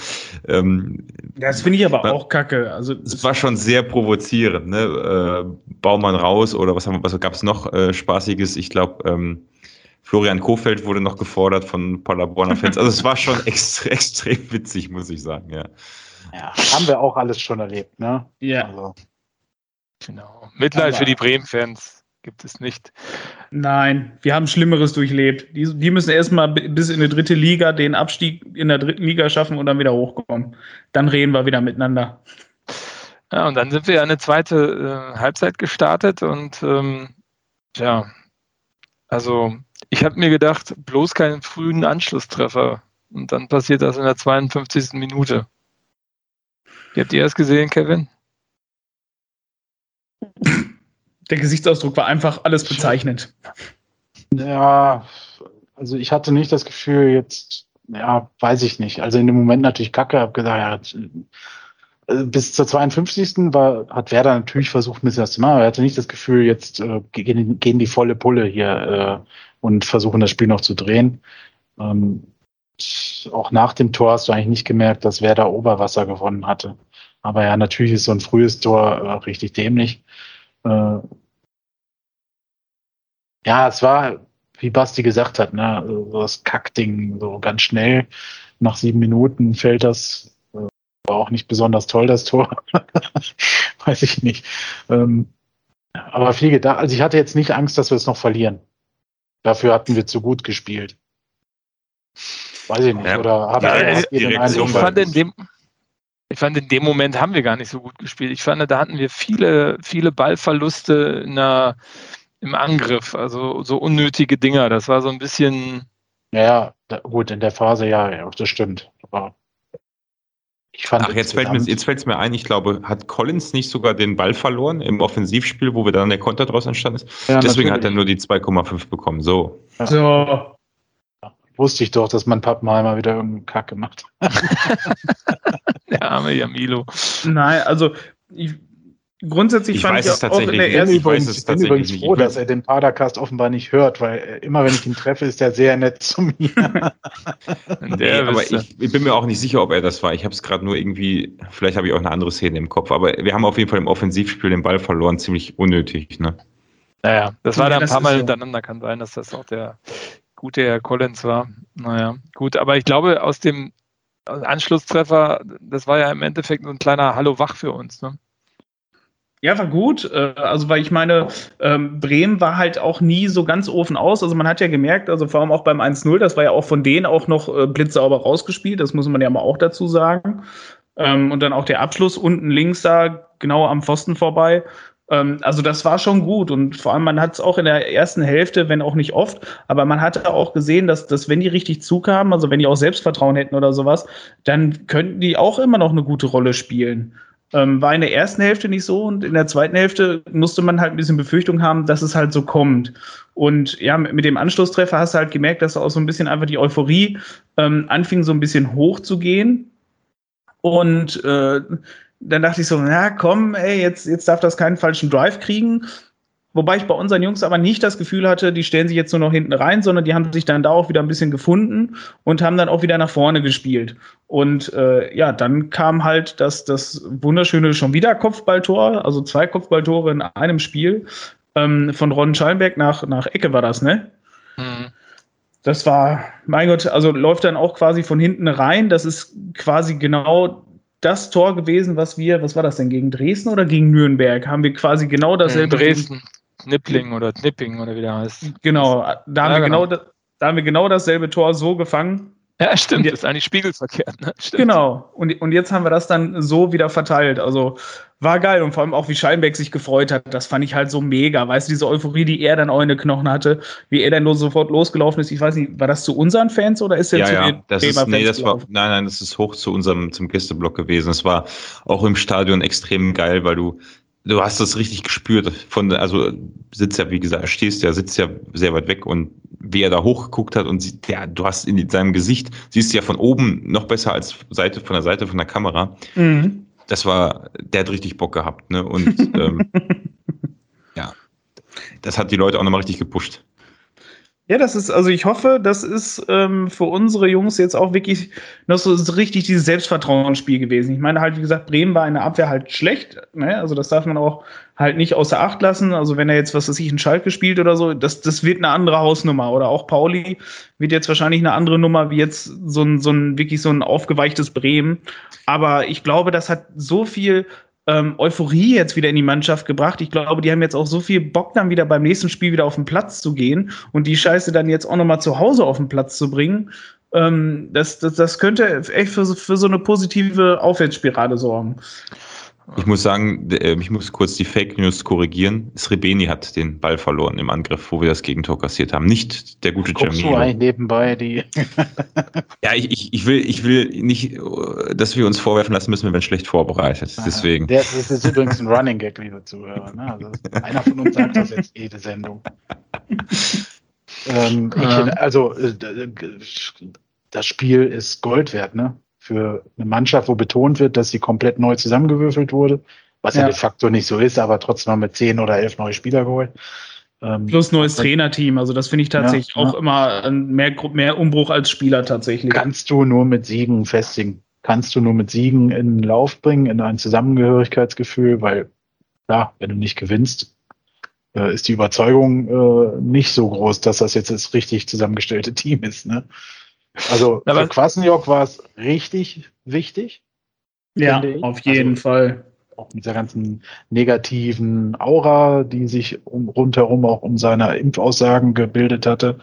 ähm, das finde ich aber war, auch kacke. Also es war schon sehr provozierend. Ne? Äh, Baumann raus oder was, haben, was gab es noch äh, Spaßiges? Ich glaube, ähm, Florian Kohfeldt wurde noch gefordert von Paderborner Fans. Also es war schon ext- extrem witzig, muss ich sagen, ja. Ja, haben wir auch alles schon erlebt, ne? Ja. Also. Genau. Mitleid für die Bremen-Fans gibt es nicht. Nein, wir haben Schlimmeres durchlebt. Die, die müssen erstmal bis in die dritte Liga den Abstieg in der dritten Liga schaffen und dann wieder hochkommen. Dann reden wir wieder miteinander. Ja, und dann sind wir ja eine zweite äh, Halbzeit gestartet und ähm, ja, also ich habe mir gedacht, bloß keinen frühen Anschlusstreffer. Und dann passiert das in der zweiundfünfzigsten Minute. Wie habt ihr das gesehen, Kevin? Der Gesichtsausdruck war einfach alles bezeichnend. Ja, also ich hatte nicht das Gefühl, jetzt, ja, weiß ich nicht. Also in dem Moment natürlich kacke, hab gesagt, ja, bis zur zweiundfünfzigsten war, hat Werder natürlich versucht, ein bisschen was zu machen, aber er hatte nicht das Gefühl, jetzt äh, gehen, gehen die volle Pulle hier äh, und versuchen das Spiel noch zu drehen. Ähm, Auch nach dem Tor hast du eigentlich nicht gemerkt, dass Werder Oberwasser gewonnen hatte. Aber ja, natürlich ist so ein frühes Tor äh, richtig dämlich. Äh ja, es war, wie Basti gesagt hat, ne, so das Kackding, so ganz schnell. Nach sieben Minuten fällt das. Äh, war auch nicht besonders toll, das Tor. Weiß ich nicht. Ähm, aber viel gedacht. Also ich hatte jetzt nicht Angst, dass wir es noch verlieren. Dafür hatten wir zu gut gespielt. Weiß ich nicht, ja. Oder haben ja, wir die Reaktion ich, fand in dem, ich fand, in dem Moment haben wir gar nicht so gut gespielt. Ich fand, da hatten wir viele, viele Ballverluste in der, im Angriff, also so unnötige Dinger. Das war so ein bisschen. Ja, ja, gut, in der Phase, ja, ja, das stimmt. Aber ich fand Ach, jetzt fällt mir, jetzt fällt es mir ein, ich glaube, hat Collins nicht sogar den Ball verloren im Offensivspiel, wo wir dann der Konter draus entstanden ist? Ja, deswegen natürlich. Hat er nur die zwei Komma fünf bekommen. So. Ja. So. Wusste ich doch, dass mein Pappenheimer wieder irgendeinen Kack gemacht hat. Der arme Jamilo. Nein, also ich, grundsätzlich ich fand weiß ich es auch in der ersten Ich weiß es bin übrigens froh, dass er den Padercast offenbar nicht hört, weil immer wenn ich ihn treffe, ist er sehr nett zu mir. Nee, aber ich, ich bin mir auch nicht sicher, ob er das war. Ich habe es gerade nur irgendwie, vielleicht habe ich auch eine andere Szene im Kopf, aber wir haben auf jeden Fall im Offensivspiel den Ball verloren, ziemlich unnötig, ne? Naja, das war ja, dann ein paar Mal hintereinander, so. Kann sein, dass das auch der gut, der Herr Collins war. Naja, gut. Aber ich glaube, aus dem Anschlusstreffer, das war ja im Endeffekt so ein kleiner Hallo wach für uns. Ne? Ja, war gut. Also, weil ich meine, ähm, Bremen war halt auch nie so ganz offen aus. Also, man hat ja gemerkt, also vor allem auch beim eins null, das war ja auch von denen auch noch äh, blitzsauber rausgespielt. Das muss man ja mal auch dazu sagen. Ähm, und dann auch der Abschluss unten links da, genau am Pfosten vorbei. Also das war schon gut und vor allem man hat es auch in der ersten Hälfte, wenn auch nicht oft, aber man hatte auch gesehen, dass, dass wenn die richtig zukamen, also wenn die auch Selbstvertrauen hätten oder sowas, dann könnten die auch immer noch eine gute Rolle spielen. Ähm, war in der ersten Hälfte nicht so und in der zweiten Hälfte musste man halt ein bisschen Befürchtung haben, dass es halt so kommt. Und ja, mit, mit dem Anschlusstreffer hast du halt gemerkt, dass auch so ein bisschen einfach die Euphorie ähm, anfing, so ein bisschen hochzugehen und äh, dann dachte ich so, na komm, ey, jetzt, jetzt darf das keinen falschen Drive kriegen. Wobei ich bei unseren Jungs aber nicht das Gefühl hatte, die stellen sich jetzt nur noch hinten rein, sondern die haben sich dann da auch wieder ein bisschen gefunden und haben dann auch wieder nach vorne gespielt. Und äh, ja, dann kam halt das, das wunderschöne schon wieder Kopfballtor, also zwei Kopfballtore in einem Spiel ähm, von Ron Schallenberg nach, nach Ecke war das, ne? Mhm. Das war, mein Gott, also läuft dann auch quasi von hinten rein. Das ist quasi genau das Tor gewesen, was wir, was war das denn, gegen Dresden oder gegen Nürnberg? Haben wir quasi genau dasselbe. Ja, Dresden, Nippling oder Knipping oder wie der heißt. Genau, da haben, ja, wir genau. Genau, da haben wir genau dasselbe Tor so gefangen. Ja, stimmt, das ist eigentlich spiegelverkehrt. Ne? Genau, und, und jetzt haben wir das dann so wieder verteilt. Also war geil und vor allem auch, wie Schallenberg sich gefreut hat, das fand ich halt so mega. Weißt du, diese Euphorie, die er dann auch in den Knochen hatte, wie er dann nur sofort losgelaufen ist. Ich weiß nicht, war das zu unseren Fans oder ist der ja, zu ja. den das ist, nee, das war, Nein, nein, das ist hoch zu unserem zum Gästeblock gewesen. Es war auch im Stadion extrem geil, weil du Du hast das richtig gespürt von, also sitzt ja, wie gesagt, stehst ja, sitzt ja sehr weit weg und wie er da hochgeguckt hat und sieht, ja, du hast in seinem Gesicht, siehst ja von oben noch besser als Seite von der Seite von der Kamera. Mhm. Das war, der hat richtig Bock gehabt, ne? Und ähm, ja, das hat die Leute auch nochmal richtig gepusht. Ja, das ist, also ich hoffe, das ist ähm, für unsere Jungs jetzt auch wirklich noch so richtig dieses Selbstvertrauensspiel gewesen. Ich meine halt, wie gesagt, Bremen war in der Abwehr halt schlecht, ne? Also das darf man auch halt nicht außer Acht lassen. Also wenn er jetzt, was weiß ich, einen Schalke spielt oder so, das, das wird eine andere Hausnummer. Oder auch Pauli wird jetzt wahrscheinlich eine andere Nummer wie jetzt so ein, so ein wirklich so ein aufgeweichtes Bremen. Aber ich glaube, das hat so viel Ähm, Euphorie jetzt wieder in die Mannschaft gebracht. Ich glaube, die haben jetzt auch so viel Bock, dann wieder beim nächsten Spiel wieder auf den Platz zu gehen und die Scheiße dann jetzt auch nochmal zu Hause auf den Platz zu bringen. Ähm, das, das, das könnte echt für, für so eine positive Aufwärtsspirale sorgen. Ich muss sagen, ich muss kurz die Fake News korrigieren. Srbeni hat den Ball verloren im Angriff, wo wir das Gegentor kassiert haben. Nicht der gute Jermaine. Nebenbei die. Ja, ich, ich, ich, will, ich will nicht, dass wir uns vorwerfen lassen müssen, wenn wir schlecht vorbereitet. Deswegen. Der, das ist übrigens ein Running Gag, liebe Zuhörer. Ne? Also einer von uns sagt das jetzt jede Sendung. ähm, ich, also das Spiel ist Gold wert, ne? Für eine Mannschaft, wo betont wird, dass sie komplett neu zusammengewürfelt wurde, was ja, ja de facto nicht so ist, aber trotzdem haben wir zehn oder elf neue Spieler geholt. Ähm, Plus neues Trainerteam, also das finde ich tatsächlich ja, auch ja. immer mehr, mehr Umbruch als Spieler tatsächlich. Kannst du nur mit Siegen festigen, kannst du nur mit Siegen in den Lauf bringen, in ein Zusammengehörigkeitsgefühl, weil ja, wenn du nicht gewinnst, äh, ist die Überzeugung äh, nicht so groß, dass das jetzt das richtig zusammengestellte Team ist, ne? Also für Kwasniok war es richtig wichtig. Ja, auf jeden also, Fall. Auch mit dieser ganzen negativen Aura, die sich um, rundherum auch um seine Impfaussagen gebildet hatte.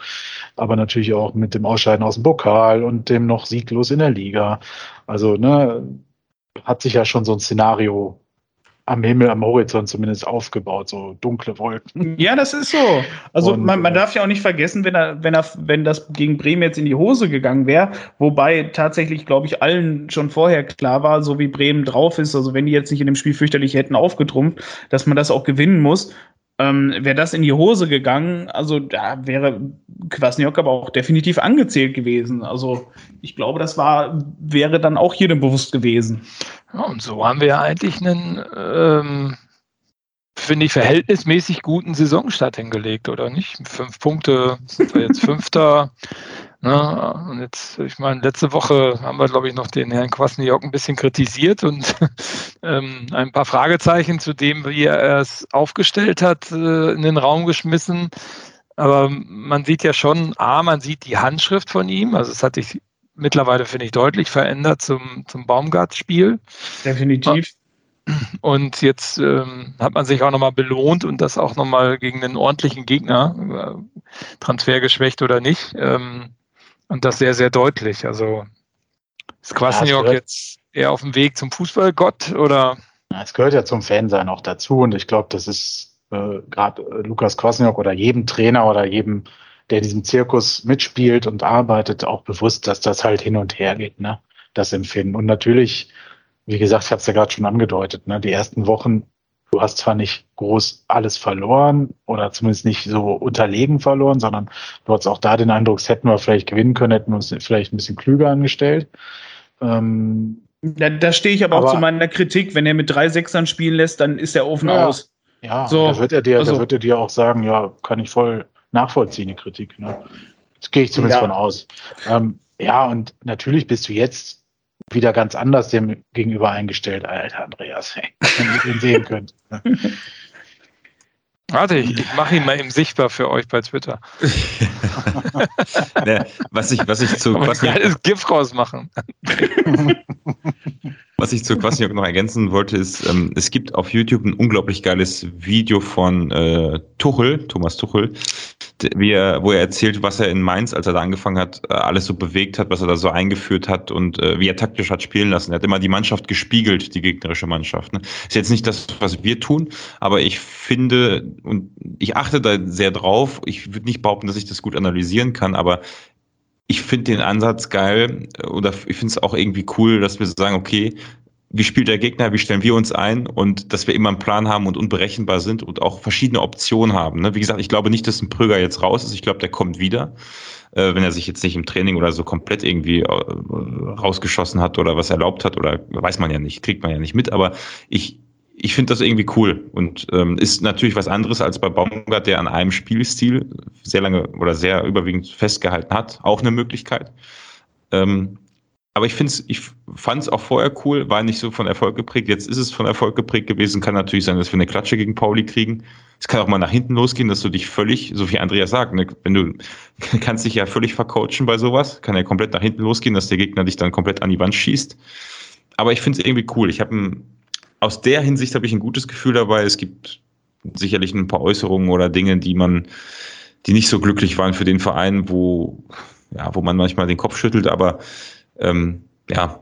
Aber natürlich auch mit dem Ausscheiden aus dem Pokal und dem noch sieglos in der Liga. Also ne, hat sich ja schon so ein Szenario am Himmel, am Horizont zumindest aufgebaut, so dunkle Wolken. Ja, das ist so. Also und, man, man darf ja auch nicht vergessen, wenn er, wenn er, wenn das gegen Bremen jetzt in die Hose gegangen wäre, wobei tatsächlich, glaube ich, allen schon vorher klar war, so wie Bremen drauf ist, also wenn die jetzt nicht in dem Spiel fürchterlich hätten aufgetrumpft, dass man das auch gewinnen muss, ähm, wäre das in die Hose gegangen, also da wäre Kwasniok aber auch definitiv angezählt gewesen. Also ich glaube, das war, wäre dann auch jedem bewusst gewesen. Ja, und so haben wir ja eigentlich einen, ähm, finde ich, verhältnismäßig guten Saisonstart hingelegt, oder nicht? Fünf Punkte, sind wir jetzt Fünfter. Ne? Und jetzt, ich meine, letzte Woche haben wir, glaube ich, noch den Herrn Kwasniok ein bisschen kritisiert und ähm, ein paar Fragezeichen zu dem, wie er es aufgestellt hat, äh, in den Raum geschmissen. Aber man sieht ja schon, A, man sieht die Handschrift von ihm, also es hat sich mittlerweile, finde ich, deutlich verändert zum, zum Baumgart-Spiel. Definitiv. Und jetzt ähm, hat man sich auch nochmal belohnt und das auch nochmal gegen einen ordentlichen Gegner, äh, transfergeschwächt oder nicht, ähm, und das sehr, sehr deutlich. Also ist Kwasniok ja, jetzt eher auf dem Weg zum Fußballgott, oder? Es gehört ja zum Fansein auch dazu und ich glaube, das ist äh, gerade äh, Lukas Kwasniok oder jedem Trainer oder jedem, der diesem Zirkus mitspielt und arbeitet, auch bewusst, dass das halt hin und her geht, ne? Das Empfinden. Und natürlich, wie gesagt, ich habe es ja gerade schon angedeutet, ne? Die ersten Wochen, du hast zwar nicht groß alles verloren oder zumindest nicht so unterlegen verloren, sondern du hattest auch da den Eindruck, hätten wir vielleicht gewinnen können, hätten wir uns vielleicht ein bisschen klüger angestellt. Ähm, da, da stehe ich aber, aber auch zu meiner Kritik, wenn er mit drei Sechsern spielen lässt, dann ist er offen ja, aus. Ja, so, da wird er dir, also. da wird er dir auch sagen, ja, kann ich voll nachvollziehende Kritik, ne? Das gehe ich zumindest ja. von aus. Ähm, ja, und natürlich bist du jetzt wieder ganz anders dem gegenüber eingestellt. Alter, Andreas, hey, wenn ihr den sehen könnt. Ne? Warte, ich, ich mache ihn mal eben sichtbar für euch bei Twitter. Ne, was ich, was ich zu... Aber was ich kann alles GIF rausmachen. Was ich zu Kwasniok noch ergänzen wollte, ist, ähm, es gibt auf YouTube ein unglaublich geiles Video von äh, Tuchel, Thomas Tuchel, der, wie er, wo er erzählt, was er in Mainz, als er da angefangen hat, alles so bewegt hat, was er da so eingeführt hat und äh, wie er taktisch hat spielen lassen. Er hat immer die Mannschaft gespiegelt, die gegnerische Mannschaft. Ne? Ist jetzt nicht das, was wir tun, aber ich finde und ich achte da sehr drauf. Ich würde nicht behaupten, dass ich das gut analysieren kann, aber ich finde den Ansatz geil oder ich finde es auch irgendwie cool, dass wir so sagen, okay, wie spielt der Gegner, wie stellen wir uns ein und dass wir immer einen Plan haben und unberechenbar sind und auch verschiedene Optionen haben. Ne? Wie gesagt, ich glaube nicht, dass ein Pröger jetzt raus ist. Ich glaube, der kommt wieder, äh, wenn er sich jetzt nicht im Training oder so komplett irgendwie äh, rausgeschossen hat oder was erlaubt hat oder weiß man ja nicht, kriegt man ja nicht mit. Aber ich ich finde das irgendwie cool und ähm, ist natürlich was anderes als bei Baumgart, der an einem Spielstil sehr lange oder sehr überwiegend festgehalten hat. Auch eine Möglichkeit. Ähm, aber ich finde es, ich fand es auch vorher cool, war nicht so von Erfolg geprägt. Jetzt ist es von Erfolg geprägt gewesen. Kann natürlich sein, dass wir eine Klatsche gegen Pauli kriegen. Es kann auch mal nach hinten losgehen, dass du dich völlig, so wie Andreas sagt, ne, wenn du kannst dich ja völlig vercoachen bei sowas, kann ja komplett nach hinten losgehen, dass der Gegner dich dann komplett an die Wand schießt. Aber ich finde es irgendwie cool. Ich habe ein Aus der Hinsicht habe ich ein gutes Gefühl dabei. Es gibt sicherlich ein paar Äußerungen oder Dinge, die man, die nicht so glücklich waren für den Verein, wo, ja, wo man manchmal den Kopf schüttelt. Aber ähm, ja,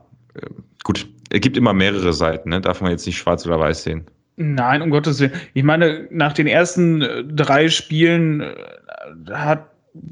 gut, es gibt immer mehrere Seiten, ne? Darf man jetzt nicht schwarz oder weiß sehen. Nein, um Gottes Willen. Ich meine, nach den ersten drei Spielen hat,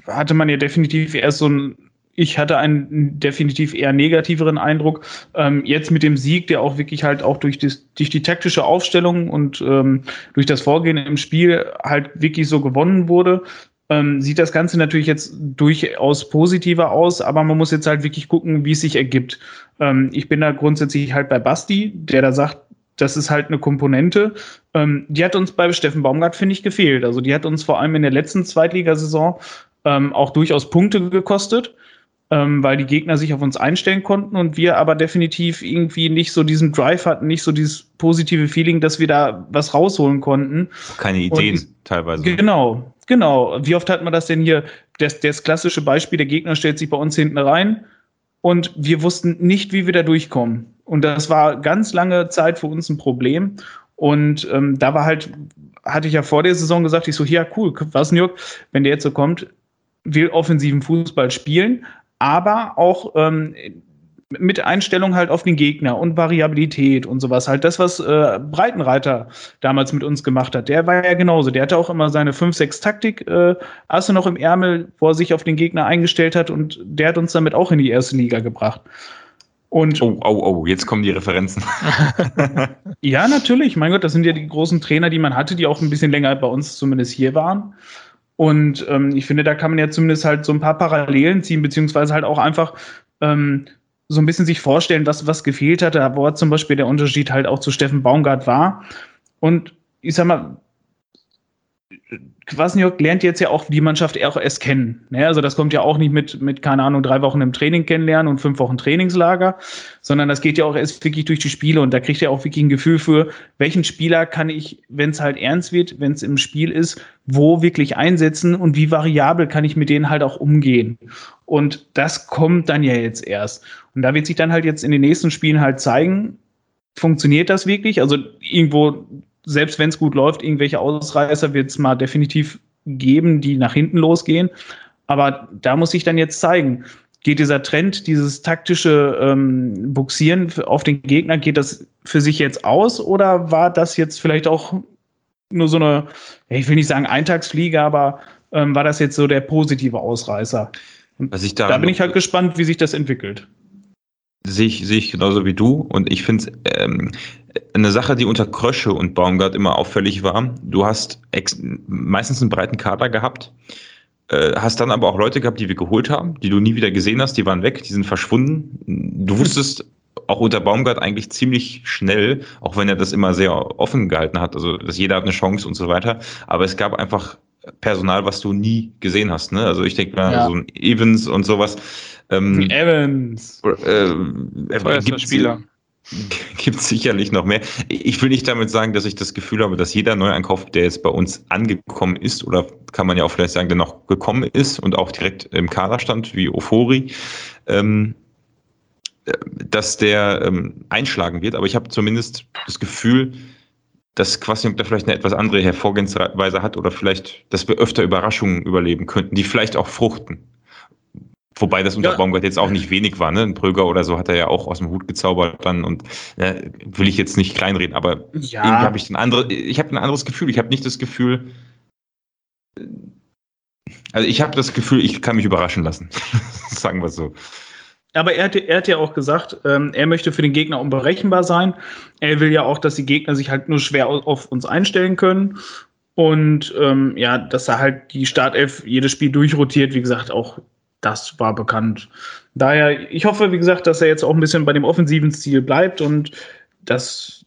hatte man ja definitiv erst so ein Ich hatte einen definitiv eher negativeren Eindruck. Ähm, jetzt mit dem Sieg, der auch wirklich halt auch durch, das, durch die taktische Aufstellung und ähm, durch das Vorgehen im Spiel halt wirklich so gewonnen wurde, ähm, sieht das Ganze natürlich jetzt durchaus positiver aus, aber man muss jetzt halt wirklich gucken, wie es sich ergibt. Ähm, ich bin da grundsätzlich halt bei Basti, der da sagt, das ist halt eine Komponente, ähm, die hat uns bei Steffen Baumgart, finde ich, gefehlt. Also die hat uns vor allem in der letzten Zweitligasaison ähm, auch durchaus Punkte gekostet. Ähm, weil die Gegner sich auf uns einstellen konnten und wir aber definitiv irgendwie nicht so diesen Drive hatten, nicht so dieses positive Feeling, dass wir da was rausholen konnten. Keine Ideen und, teilweise. Genau, genau. Wie oft hat man das denn hier? Das, das klassische Beispiel, der Gegner stellt sich bei uns hinten rein und wir wussten nicht, wie wir da durchkommen. Und das war ganz lange Zeit für uns ein Problem. Und ähm, da war halt, hatte ich ja vor der Saison gesagt, ich so, ja cool, Kwasniok, wenn der jetzt so kommt, will offensiven Fußball spielen, aber auch ähm, mit Einstellung halt auf den Gegner und Variabilität und sowas. Halt das, was äh, Breitenreiter damals mit uns gemacht hat, der war ja genauso. Der hatte auch immer seine fünf sechs Taktik-Asse äh, noch im Ärmel, wo er sich auf den Gegner eingestellt hat und der hat uns damit auch in die erste Liga gebracht. Und oh, oh, oh, jetzt kommen die Referenzen. Ja, natürlich. Mein Gott, das sind ja die großen Trainer, die man hatte, die auch ein bisschen länger bei uns zumindest hier waren. Und ähm, ich finde, da kann man ja zumindest halt so ein paar Parallelen ziehen, beziehungsweise halt auch einfach ähm, so ein bisschen sich vorstellen, was, was gefehlt hatte, wo zum Beispiel der Unterschied halt auch zu Steffen Baumgart war. Und ich sag mal, Kwasniok lernt jetzt ja auch die Mannschaft auch erst kennen. Ne? Also das kommt ja auch nicht mit, mit, keine Ahnung, drei Wochen im Training kennenlernen und fünf Wochen Trainingslager, sondern das geht ja auch erst wirklich durch die Spiele und da kriegt er auch wirklich ein Gefühl für, welchen Spieler kann ich, wenn es halt ernst wird, wenn es im Spiel ist, wo wirklich einsetzen und wie variabel kann ich mit denen halt auch umgehen. Und das kommt dann ja jetzt erst. Und da wird sich dann halt jetzt in den nächsten Spielen halt zeigen, funktioniert das wirklich? Also irgendwo... Selbst wenn es gut läuft, irgendwelche Ausreißer wird es mal definitiv geben, die nach hinten losgehen. Aber da muss ich dann jetzt zeigen, geht dieser Trend, dieses taktische ähm, Buxieren auf den Gegner, geht das für sich jetzt aus? Oder war das jetzt vielleicht auch nur so eine, ich will nicht sagen Eintagsfliege, aber ähm, war das jetzt so der positive Ausreißer? Was ich da bin ich halt gespannt, wie sich das entwickelt. Sehe ich, sehe ich genauso wie du. Und ich finde es ähm, eine Sache, die unter Krösche und Baumgart immer auffällig war. Du hast ex- meistens einen breiten Kader gehabt, äh, hast dann aber auch Leute gehabt, die wir geholt haben, die du nie wieder gesehen hast, die waren weg, die sind verschwunden. Du wusstest auch unter Baumgart eigentlich ziemlich schnell, auch wenn er das immer sehr offen gehalten hat, also dass jeder hat eine Chance und so weiter. Aber es gab einfach Personal, was du nie gesehen hast. Ne? Also ich denke mal, ja. So ein Evans und sowas. Ähm, Evans! Äh, äh, gibt Spieler. Gibt es sicherlich noch mehr. Ich will nicht damit sagen, dass ich das Gefühl habe, dass jeder Neuankauf, der jetzt bei uns angekommen ist, oder kann man ja auch vielleicht sagen, der noch gekommen ist und auch direkt im Kader stand, wie Ofori, ähm, dass der ähm, einschlagen wird, aber ich habe zumindest das Gefühl, dass Kwasniok da vielleicht eine etwas andere Hervorgehensweise hat oder vielleicht, dass wir öfter Überraschungen überleben könnten, die vielleicht auch fruchten. Wobei das unter ja. Baumgart jetzt auch nicht wenig war, ne? Ein Pröger oder so hat er ja auch aus dem Hut gezaubert dann und äh, will ich jetzt nicht kleinreden, aber ja. irgendwie habe ich ein anderes, ich habe ein anderes Gefühl. Ich habe nicht das Gefühl, also ich habe das Gefühl, ich kann mich überraschen lassen. Sagen wir es so. Aber er hat, er hat ja auch gesagt, ähm, er möchte für den Gegner unberechenbar sein. Er will ja auch, dass die Gegner sich halt nur schwer auf uns einstellen können. Und ähm, ja, dass er halt die Startelf jedes Spiel durchrotiert, wie gesagt, auch das war bekannt. Daher, ich hoffe, wie gesagt, dass er jetzt auch ein bisschen bei dem offensiven Stil bleibt und dass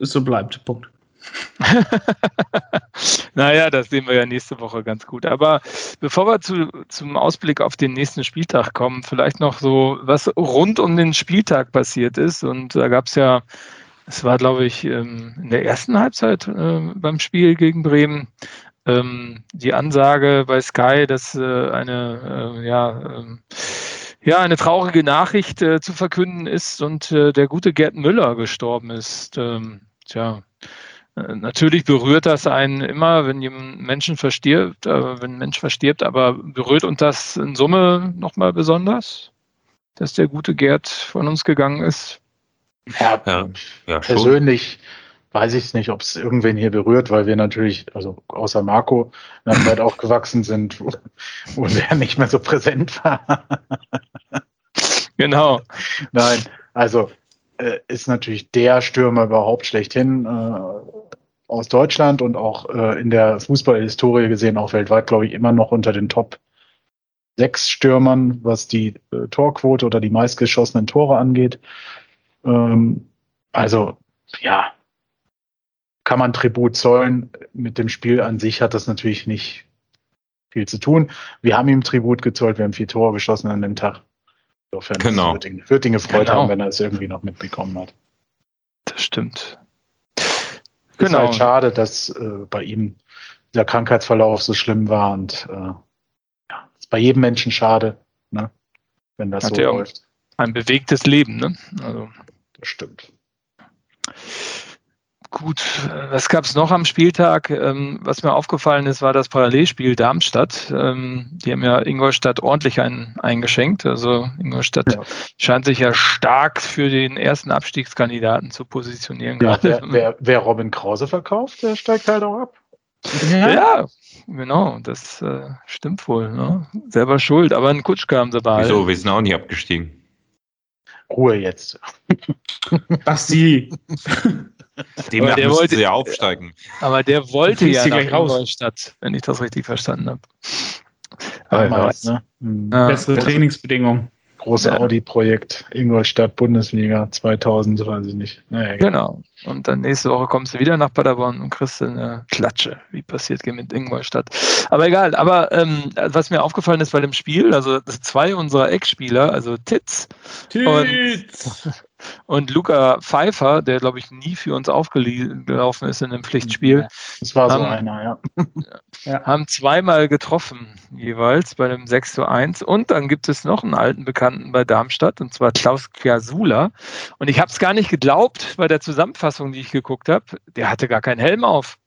es so bleibt. Punkt. Naja, das sehen wir ja nächste Woche ganz gut. Aber bevor wir zu, zum Ausblick auf den nächsten Spieltag kommen, vielleicht noch so, was rund um den Spieltag passiert ist. Und da gab es ja, es war, glaube ich, in der ersten Halbzeit beim Spiel gegen Bremen, die Ansage bei Sky, dass eine, ja, ja, eine traurige Nachricht zu verkünden ist und der gute Gerd Müller gestorben ist. Tja, natürlich berührt das einen immer, wenn jemand Menschen verstirbt, äh, wenn ein Mensch verstirbt, aber berührt uns das in Summe nochmal besonders, dass der gute Gerd von uns gegangen ist? Ja, ja, ja, persönlich schon. Weiß ich nicht, ob es irgendwen hier berührt, weil wir natürlich, also außer Marco, in einer Zeit aufgewachsen sind, wo, wo der nicht mehr so präsent war. Genau. Nein, also äh, ist natürlich der Stürmer überhaupt schlechthin, äh, aus Deutschland und auch äh, in der Fußballhistorie gesehen, auch weltweit, glaube ich, immer noch unter den Top sechs Stürmern, was die äh, Torquote oder die meistgeschossenen Tore angeht. Ähm, also, ja, kann man Tribut zollen. Mit dem Spiel an sich hat das natürlich nicht viel zu tun. Wir haben ihm Tribut gezollt, wir haben vier Tore geschossen an dem Tag. Insofern genau. wird ihn gefreut genau. haben, wenn er es irgendwie noch mitbekommen hat. Das stimmt. Es ist genau. halt schade, dass äh, bei ihm der Krankheitsverlauf so schlimm war und äh, ja, ist bei jedem Menschen schade, ne? Wenn das hat so läuft. Ein bewegtes Leben, ne? Also. Das stimmt. Gut, was gab es noch am Spieltag? Ähm, was mir aufgefallen ist, war das Parallelspiel Darmstadt. Ähm, die haben ja Ingolstadt ordentlich ein, eingeschenkt. Also Ingolstadt ja. scheint sich ja stark für den ersten Abstiegskandidaten zu positionieren. Ja, wer, wer, wer Robin Krause verkauft, der steigt halt auch ab. Ja, ja genau, das äh, stimmt wohl. Ne? Selber schuld, aber einen Kutschka haben sie behalten. Wieso, wir sind auch nicht abgestiegen. Ruhe jetzt. Basti. Demnach der wollte ja aufsteigen. Aber der wollte ja nach Ingolstadt, wenn ich das richtig verstanden habe. Aber Damals, ne? ah, Bessere Trainingsbedingungen. Großes ja. Audi-Projekt, Ingolstadt, Bundesliga, zweitausend, weiß ich nicht. Naja, genau. Und dann nächste Woche kommst du wieder nach Paderborn und kriegst eine Klatsche, wie passiert mit Ingolstadt. Aber egal, aber ähm, was mir aufgefallen ist bei dem Spiel, also zwei unserer Eckspieler, also Tietz, Tietz. Und, und Luca Pfeiffer, der, glaube ich, nie für uns aufgelaufen ist in einem Pflichtspiel. Das war so haben, einer, ja. ja. Haben zweimal getroffen, jeweils bei einem sechs zu eins. Und dann gibt es noch einen alten Bekannten bei Darmstadt, und zwar Klaus Kiasula. Und ich habe es gar nicht geglaubt bei der Zusammenfassung, die ich geguckt habe, der hatte gar keinen Helm auf.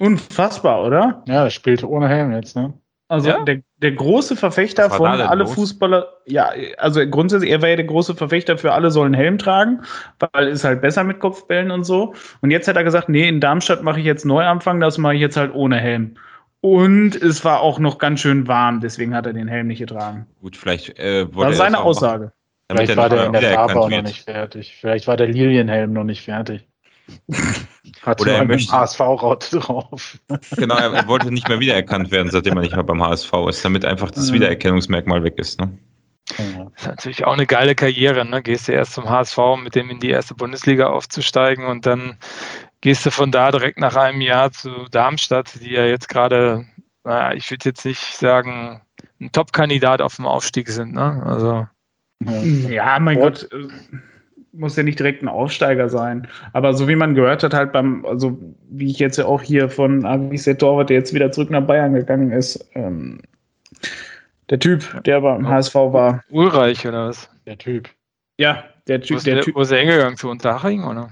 Unfassbar, oder? Ja, er spielte ohne Helm jetzt, ne? Also ja? der, der große Verfechter von alle los? Fußballer, ja, also grundsätzlich, er war ja der große Verfechter für alle sollen Helm tragen, weil es halt besser mit Kopfbällen und so. Und jetzt hat er gesagt, nee, in Darmstadt mache ich jetzt Neuanfang, das mache ich jetzt halt ohne Helm. Und es war auch noch ganz schön warm, deswegen hat er den Helm nicht getragen. Gut, vielleicht äh, wollte er das war seine Aussage. Vielleicht war der in der Farbe auch noch nicht fertig. Vielleicht war der Lilienhelm noch nicht fertig. Hat oder er möchte H S V-Raut drauf. Genau, er wollte nicht mehr wiedererkannt werden, seitdem er nicht mehr beim H S V ist, damit einfach das Wiedererkennungsmerkmal weg ist. Ne? Ja. Das ist natürlich auch eine geile Karriere. Ne? Gehst du erst zum H S V, mit dem in die erste Bundesliga aufzusteigen und dann gehst du von da direkt nach einem Jahr zu Darmstadt, die ja jetzt gerade, naja, ich würde jetzt nicht sagen, ein Top-Kandidat auf dem Aufstieg sind. Ne? Also, ja. ja, mein und, Gott. Muss ja nicht direkt ein Aufsteiger sein. Aber so wie man gehört hat, halt beim, also wie ich jetzt ja auch hier von Avis der Torwart, der jetzt wieder zurück nach Bayern gegangen ist, ähm, der Typ, der beim H S V war. Ulreich oder was? Der Typ. Ja, der Typ. Wo ist der, der Typ, wo ist er hingegangen? Zu Unterhaching, oder?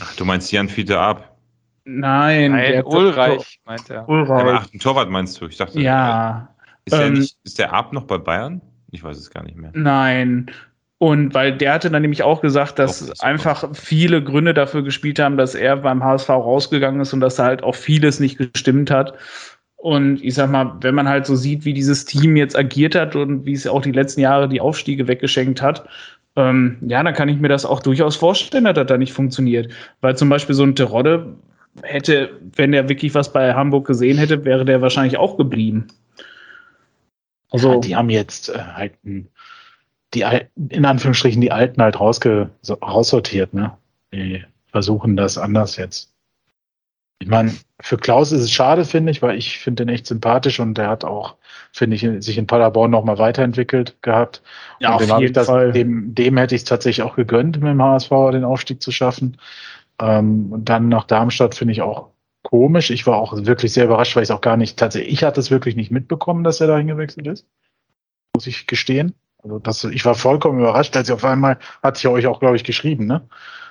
Ach, du meinst Jan Fiete ab? Nein, Nein der Ulreich, meint er. Ulreich. Der achten Torwart meinst du? Ich dachte, ja. Ist, ähm, der nicht, ist der Ab noch bei Bayern? Ich weiß es gar nicht mehr. Nein. Und weil der hatte dann nämlich auch gesagt, dass doch, einfach doch. viele Gründe dafür gespielt haben, dass er beim H S V rausgegangen ist und dass da halt auch vieles nicht gestimmt hat. Und ich sag mal, wenn man halt so sieht, wie dieses Team jetzt agiert hat und wie es auch die letzten Jahre die Aufstiege weggeschenkt hat, ähm, ja, dann kann ich mir das auch durchaus vorstellen, dass das da nicht funktioniert. Weil zum Beispiel so ein Terodde hätte, wenn der wirklich was bei Hamburg gesehen hätte, wäre der wahrscheinlich auch geblieben. Also ja, die haben jetzt äh, halt die in Anführungsstrichen die Alten halt rausge, so, raussortiert, ne? Die versuchen das anders jetzt. Ich meine, für Klaus ist es schade, finde ich, weil ich finde den echt sympathisch und der hat auch, finde ich, sich in Paderborn nochmal weiterentwickelt gehabt. Ja, und auf dem jeden das, Fall. Dem, dem hätte ich es tatsächlich auch gegönnt, mit dem H S V den Aufstieg zu schaffen. Ähm, und dann nach Darmstadt finde ich auch komisch. Ich war auch wirklich sehr überrascht, weil ich es auch gar nicht, tatsächlich, ich hatte es wirklich nicht mitbekommen, dass er dahin gewechselt ist. Muss ich gestehen. Also das, ich war vollkommen überrascht, als ich auf einmal, hatte ich euch auch, glaube ich, geschrieben, ne?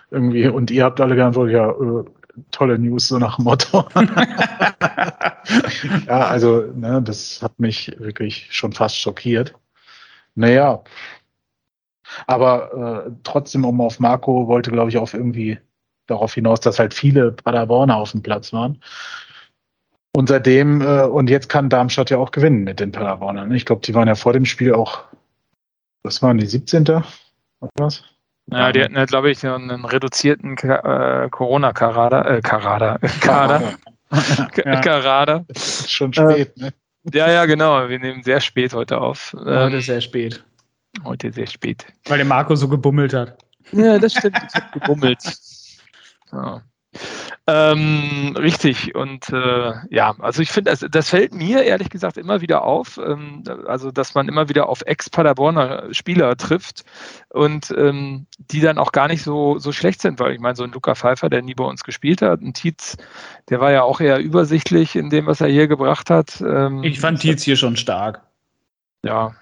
Irgendwie, und ihr habt alle geantwortet, ja, äh, tolle News, so nach dem Motto. Ja, also, ne, das hat mich wirklich schon fast schockiert. Naja. Aber äh, trotzdem, um auf Marco, wollte, glaube ich, auch irgendwie darauf hinaus, dass halt viele Paderborner auf dem Platz waren. Und seitdem, äh, und jetzt kann Darmstadt ja auch gewinnen mit den Paderbornern. Ich glaube, die waren ja vor dem Spiel auch, was waren die, siebzehnten oder was? Ja, die hatten ja, glaube ich, einen reduzierten äh, Corona-Karada, äh, Karada, Kader. Ja. Karada. Ist schon spät, äh, ne? Ja, ja, genau. Wir nehmen sehr spät heute auf. Heute ähm, sehr spät. Heute sehr spät. Weil der Marco so gebummelt hat. Ja, das stimmt. Ich hab gebummelt. Ja. Ähm, richtig und äh, ja, also ich finde, das, das fällt mir ehrlich gesagt immer wieder auf, ähm, also dass man immer wieder auf Ex-Paderborner Spieler trifft und ähm, die dann auch gar nicht so, so schlecht sind, weil ich meine, so ein Luca Pfeiffer, der nie bei uns gespielt hat, ein Tietz, der war ja auch eher übersichtlich in dem, was er hier gebracht hat. Ähm, ich fand Tietz hier schon stark. Ja,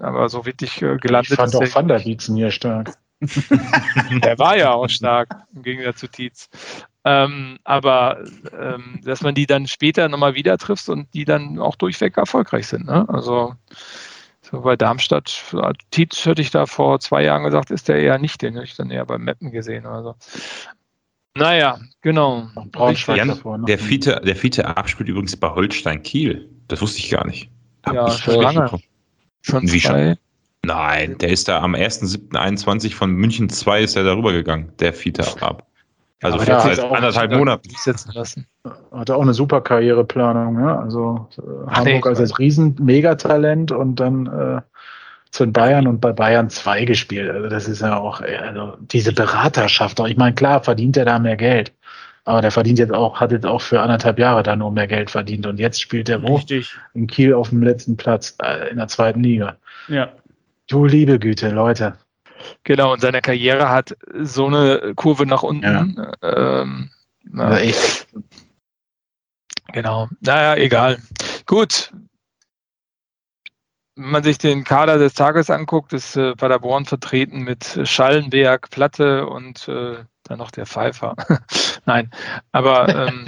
aber so wirklich äh, gelandet. Ich fand auch Van der Tietzen hier stark. Der war ja auch stark, im Gegensatz zu Tietz. Ähm, aber ähm, dass man die dann später nochmal wieder trifft und die dann auch durchweg erfolgreich sind. Ne? Also so bei Darmstadt, Tietz hätte ich da vor zwei Jahren gesagt, ist der eher nicht, den hätte ich dann eher beim Meppen gesehen. Also. Naja, genau. Jan, davor, ne? Der Fiete, der Fiete abspielt übrigens bei Holstein Kiel. Das wusste ich gar nicht. Hab ja, ich schon lange. Schon Wie zwei? Schon? Nein, der ist da am ersten siebten einundzwanzig von München zwei ist er darüber gegangen, der Fiete ab. Also vor halt anderthalb Monaten. Hat er auch eine super Karriereplanung, ne? Also äh, Hamburg nee, als das Riesen-Megatalent und dann äh, zu den Bayern und bei Bayern zwei gespielt. Also das ist ja auch also diese Beraterschaft. Auch. Ich meine, klar, verdient er da mehr Geld. Aber der verdient jetzt auch, hat jetzt auch für anderthalb Jahre da nur mehr Geld verdient. Und jetzt spielt er wo? In Kiel auf dem letzten Platz äh, in der zweiten Liga. Ja. Du liebe Güte, Leute. Genau, und seine Karriere hat so eine Kurve nach unten. Ja. Ähm, na, ja, genau. Naja, egal. Gut. Wenn man sich den Kader des Tages anguckt, ist äh, Paderborn vertreten mit Schallenberg, Platte und äh, dann noch der Pfeiffer. Nein, aber ähm,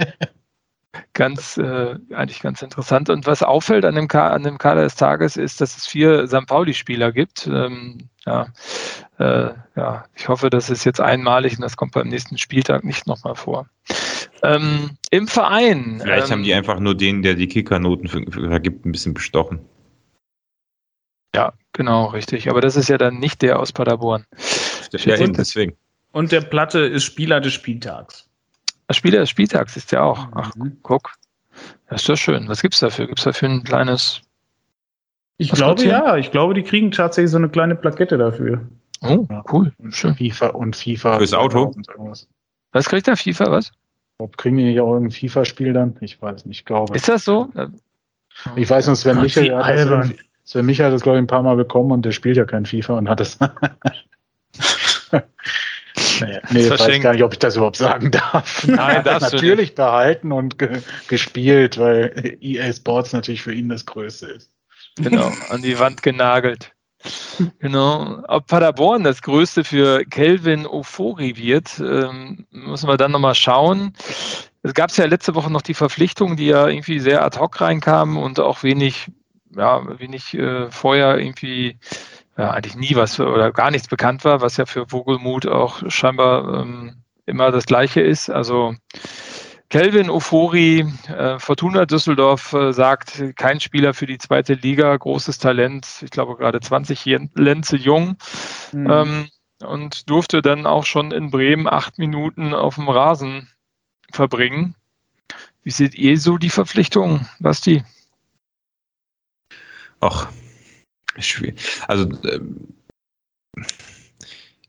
Ganz, äh, eigentlich ganz interessant. Und was auffällt an dem, Ka- an dem Kader des Tages ist, dass es vier Sankt Pauli-Spieler gibt. Ähm, ja, äh, ja, ich hoffe, das ist jetzt einmalig und das kommt beim nächsten Spieltag nicht nochmal vor. Ähm, im Verein. Vielleicht ähm, haben die einfach nur den, der die Kickernoten vergibt, ein bisschen bestochen. Ja, genau, richtig. Aber das ist ja dann nicht der aus Paderborn. Ja, und, deswegen. Und der Platte ist Spieler des Spieltags. Spieler des Spieltags ist ja auch. Ach, guck. Das ist doch schön. Was gibt's dafür? Gibt's dafür ein kleines... Ich Was glaube, ja. Ich glaube, die kriegen tatsächlich so eine kleine Plakette dafür. Oh, cool. Schön. FIFA und FIFA. Fürs Auto. Was kriegt der FIFA? Was? Ob kriegen die nicht auch ein FIFA-Spiel dann? Ich weiß nicht, glaube. Ist das so? Ich weiß nur, Sven Michel ja, hat Sven Michel hat das, glaube ich, ein paar Mal bekommen und der spielt ja kein FIFA und hat das... Naja, nee, ich weiß gar nicht, ob ich das überhaupt sagen darf. Nein, das natürlich behalten und ge- gespielt, weil E A Sports natürlich für ihn das Größte ist. Genau, an die Wand genagelt. Genau. Ob Paderborn das Größte für Kelvin Ofori wird, ähm, müssen wir dann nochmal schauen. Es gab ja letzte Woche noch die Verpflichtungen, die ja irgendwie sehr ad hoc reinkamen und auch wenig, ja, wenig äh, vorher irgendwie, ja, eigentlich nie was oder gar nichts bekannt war, was ja für Vogelmuth auch scheinbar ähm, immer das Gleiche ist. Also Kelvin Ofori, äh, Fortuna Düsseldorf äh, sagt, kein Spieler für die zweite Liga, großes Talent, ich glaube gerade zwanzig Lenze jung mhm. ähm, und durfte dann auch schon in Bremen acht Minuten auf dem Rasen verbringen. Wie seht ihr so die Verpflichtung, Basti? Ach, schwierig. Also ähm,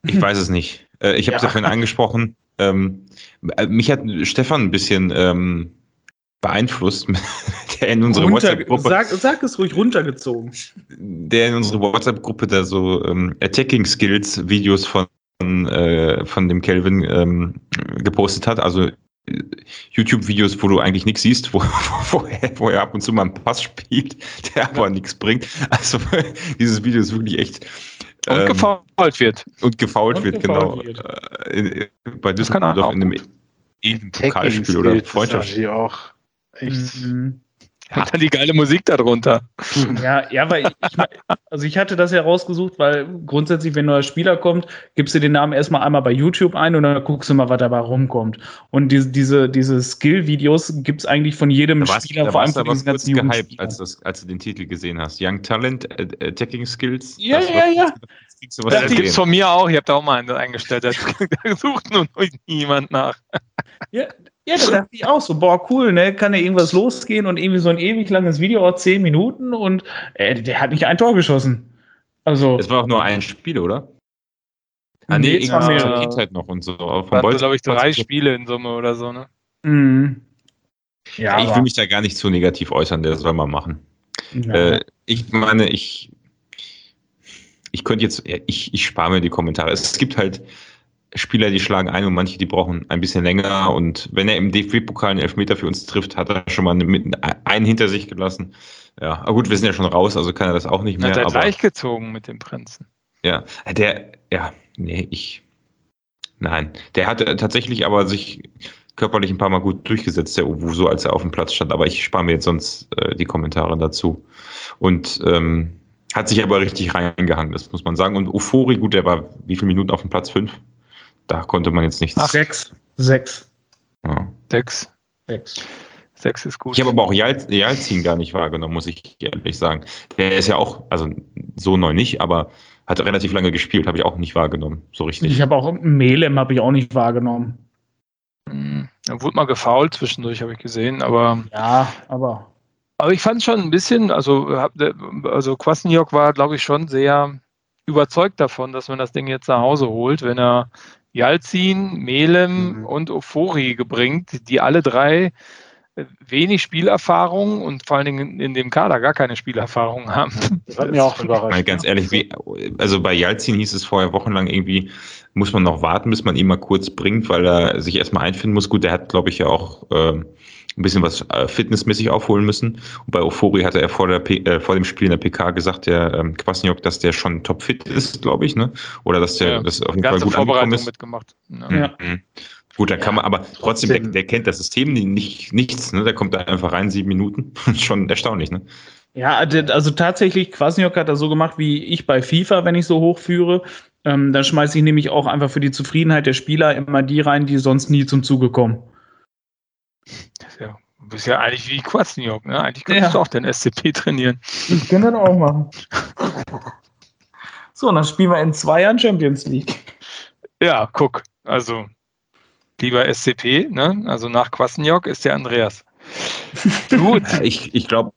ich weiß es nicht. Äh, ich habe es ja. ja vorhin angesprochen. Ähm, mich hat Stefan ein bisschen ähm, beeinflusst, der in unsere Runter, WhatsApp-Gruppe... Sag, sag es ruhig, runtergezogen. Der in unsere WhatsApp-Gruppe da so ähm, Attacking-Skills-Videos von, äh, von dem Kelvin ähm, gepostet hat. Also äh, YouTube-Videos, wo du eigentlich nichts siehst, wo, wo, er, wo er ab und zu mal einen Pass spielt, der aber ja. nichts bringt. Also dieses Video ist wirklich echt... Und gefoult wird. Und gefoult und wird, gefault genau. Wird. Bei Düsseldorf doch in einem Pokalspiel oder Freundschaftsspiel. Auch echt. Mhm. Hat dann die geile Musik darunter. Ja, ja, weil ich, also ich hatte das ja rausgesucht, weil grundsätzlich, wenn ein neuer Spieler kommt, gibst du den Namen erstmal einmal bei YouTube ein und dann guckst du mal, was dabei rumkommt. Und diese, diese, diese Skill-Videos gibt es eigentlich von jedem warst, Spieler, vor allem von diesen ganzen gehypt, als, das, als du den Titel gesehen hast. Young Talent, Attacking Skills. Ja, ja, ja. Das, das, das gibt es von mir auch. Ich habe da auch mal einen eingestellt. Da sucht nur niemand nach. Ja, Ja, da dachte ich auch so, boah, cool, ne, kann ja irgendwas losgehen und irgendwie so ein ewig langes Video, auch zehn Minuten und äh, der hat nicht ein Tor geschossen. Also. Es war auch nur ein Spiel, oder? Ah, nee, nee irgendwie zur Kindheit noch und so. Da waren, glaube ich, drei Spiele in Summe oder so, ne? Mhm. Ja, ich will mich da gar nicht zu negativ äußern, das soll man machen. Ja. Äh, ich meine, ich ich könnte jetzt, ich, ich spare mir die Kommentare. Es gibt halt Spieler, die schlagen ein und manche, die brauchen ein bisschen länger. Und wenn er im D F B-Pokal einen Elfmeter für uns trifft, hat er schon mal einen hinter sich gelassen. Ja, aber gut, wir sind ja schon raus, also kann er das auch nicht mehr. Hat er aber gleich gezogen mit dem Prinzen. Ja, der, ja, nee, ich, nein. Der hat tatsächlich aber sich körperlich ein paar Mal gut durchgesetzt, der Owusu, als er auf dem Platz stand. Aber ich spare mir jetzt sonst äh, die Kommentare dazu. Und, ähm, hat sich aber richtig reingehangen, das muss man sagen. Und Ofori, gut, der war wie viele Minuten auf dem Platz? Fünf? Da konnte man jetzt nichts. Ach, sechs. Sechs. Ja. Sechs. Sechs. Sechs ist gut. Ich habe aber auch Jal- Jalzin gar nicht wahrgenommen, muss ich ehrlich sagen. Der ist ja auch, also so neu nicht, aber hat relativ lange gespielt, habe ich auch nicht wahrgenommen, so richtig. Ich habe auch Melem habe ich auch nicht wahrgenommen. Mhm. Da wurde mal gefoult zwischendurch, habe ich gesehen, aber... Ja, aber... Aber ich fand schon ein bisschen, also, also Kwasniok war, glaube ich, schon sehr überzeugt davon, dass man das Ding jetzt nach Hause holt, wenn er Jalzin, Melem mhm. und Ofori gebringt, die alle drei wenig Spielerfahrung und vor allen Dingen in dem Kader gar keine Spielerfahrung haben. Das hat mich auch überrascht. Ganz ehrlich, wie, also bei Jalzin hieß es vorher wochenlang irgendwie, muss man noch warten, bis man ihn mal kurz bringt, weil er sich erstmal einfinden muss. Gut, der hat, glaube ich, ja auch äh, ein bisschen was äh, fitnessmäßig aufholen müssen. Und bei Ofori hatte er vor, der P- äh, vor dem Spiel in der P K gesagt, der ähm, Kwasniok, dass der schon topfit ist, glaube ich, ne? Oder dass der ja, das auf jeden Fall gut angekommen ist. Mitgemacht. Ja. Ja. Mhm. Gut, da kann man, aber trotzdem, der, der kennt das System nicht, nichts, ne? Der kommt da einfach rein, sieben Minuten, schon erstaunlich, ne? Ja, also tatsächlich, Kwasniok hat das so gemacht, wie ich bei FIFA, wenn ich so hochführe, ähm, dann schmeiße ich nämlich auch einfach für die Zufriedenheit der Spieler immer die rein, die sonst nie zum Zuge kommen. Ja, du bist ja eigentlich wie Kwasniok, ne? Eigentlich könntest ja. du auch den S C P trainieren. Ich kann das auch machen. So, dann spielen wir in zwei Jahren Champions League. Ja, guck, also... Lieber S C P, ne? Also nach Kwasniok ist der Andreas. Gut. Ich, ich glaube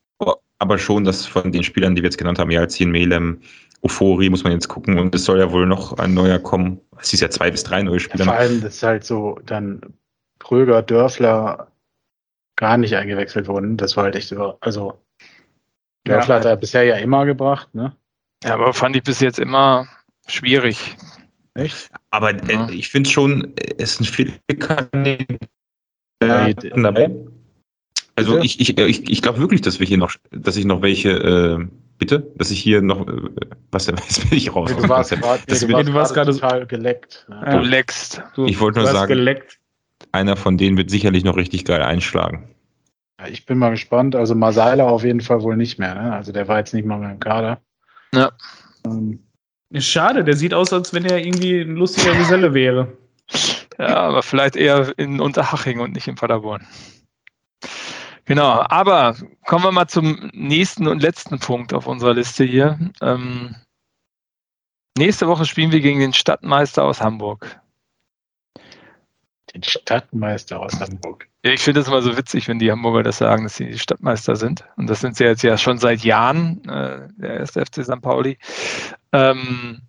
aber schon, dass von den Spielern, die wir jetzt genannt haben, Jalzin, Melem, Ofori, muss man jetzt gucken. Und es soll ja wohl noch ein neuer kommen. Es ist ja zwei bis drei neue Spieler. Ja, vor allem, dass halt so dann Pröger, Dörfler gar nicht eingewechselt wurden. Das war halt echt über. Also Dörfler ja. hat er bisher ja immer gebracht, ne? Ja, aber fand ich bis jetzt immer schwierig. Echt? Aber ja. äh, ich finde schon, es sind viele Kanäle äh, dabei. Also ich, ich, ich, ich glaube wirklich, dass wir hier noch, dass ich noch welche äh, Bitte? Dass ich hier noch, äh, was denn, jetzt bin ich raus. Du warst gerade total geleckt. Ja. Du leckst. Du, ich wollte nur sagen, geleckt. Einer von denen wird sicherlich noch richtig geil einschlagen. Ja, ich bin mal gespannt. Also Masala auf jeden Fall wohl nicht mehr. Ne? Also der war jetzt nicht mal mehr im Kader. Ja. Ähm, Schade, der sieht aus, als wenn er irgendwie ein lustiger Geselle wäre. Ja, aber vielleicht eher in Unterhaching und nicht in Paderborn. Genau, aber kommen wir mal zum nächsten und letzten Punkt auf unserer Liste hier. Ähm, nächste Woche spielen wir gegen den Stadtmeister aus Hamburg. Den Stadtmeister aus Hamburg? Ja, ich finde das immer so witzig, wenn die Hamburger das sagen, dass sie die Stadtmeister sind. Und das sind sie jetzt ja schon seit Jahren, äh, der erste F C Sankt Pauli. Ähm,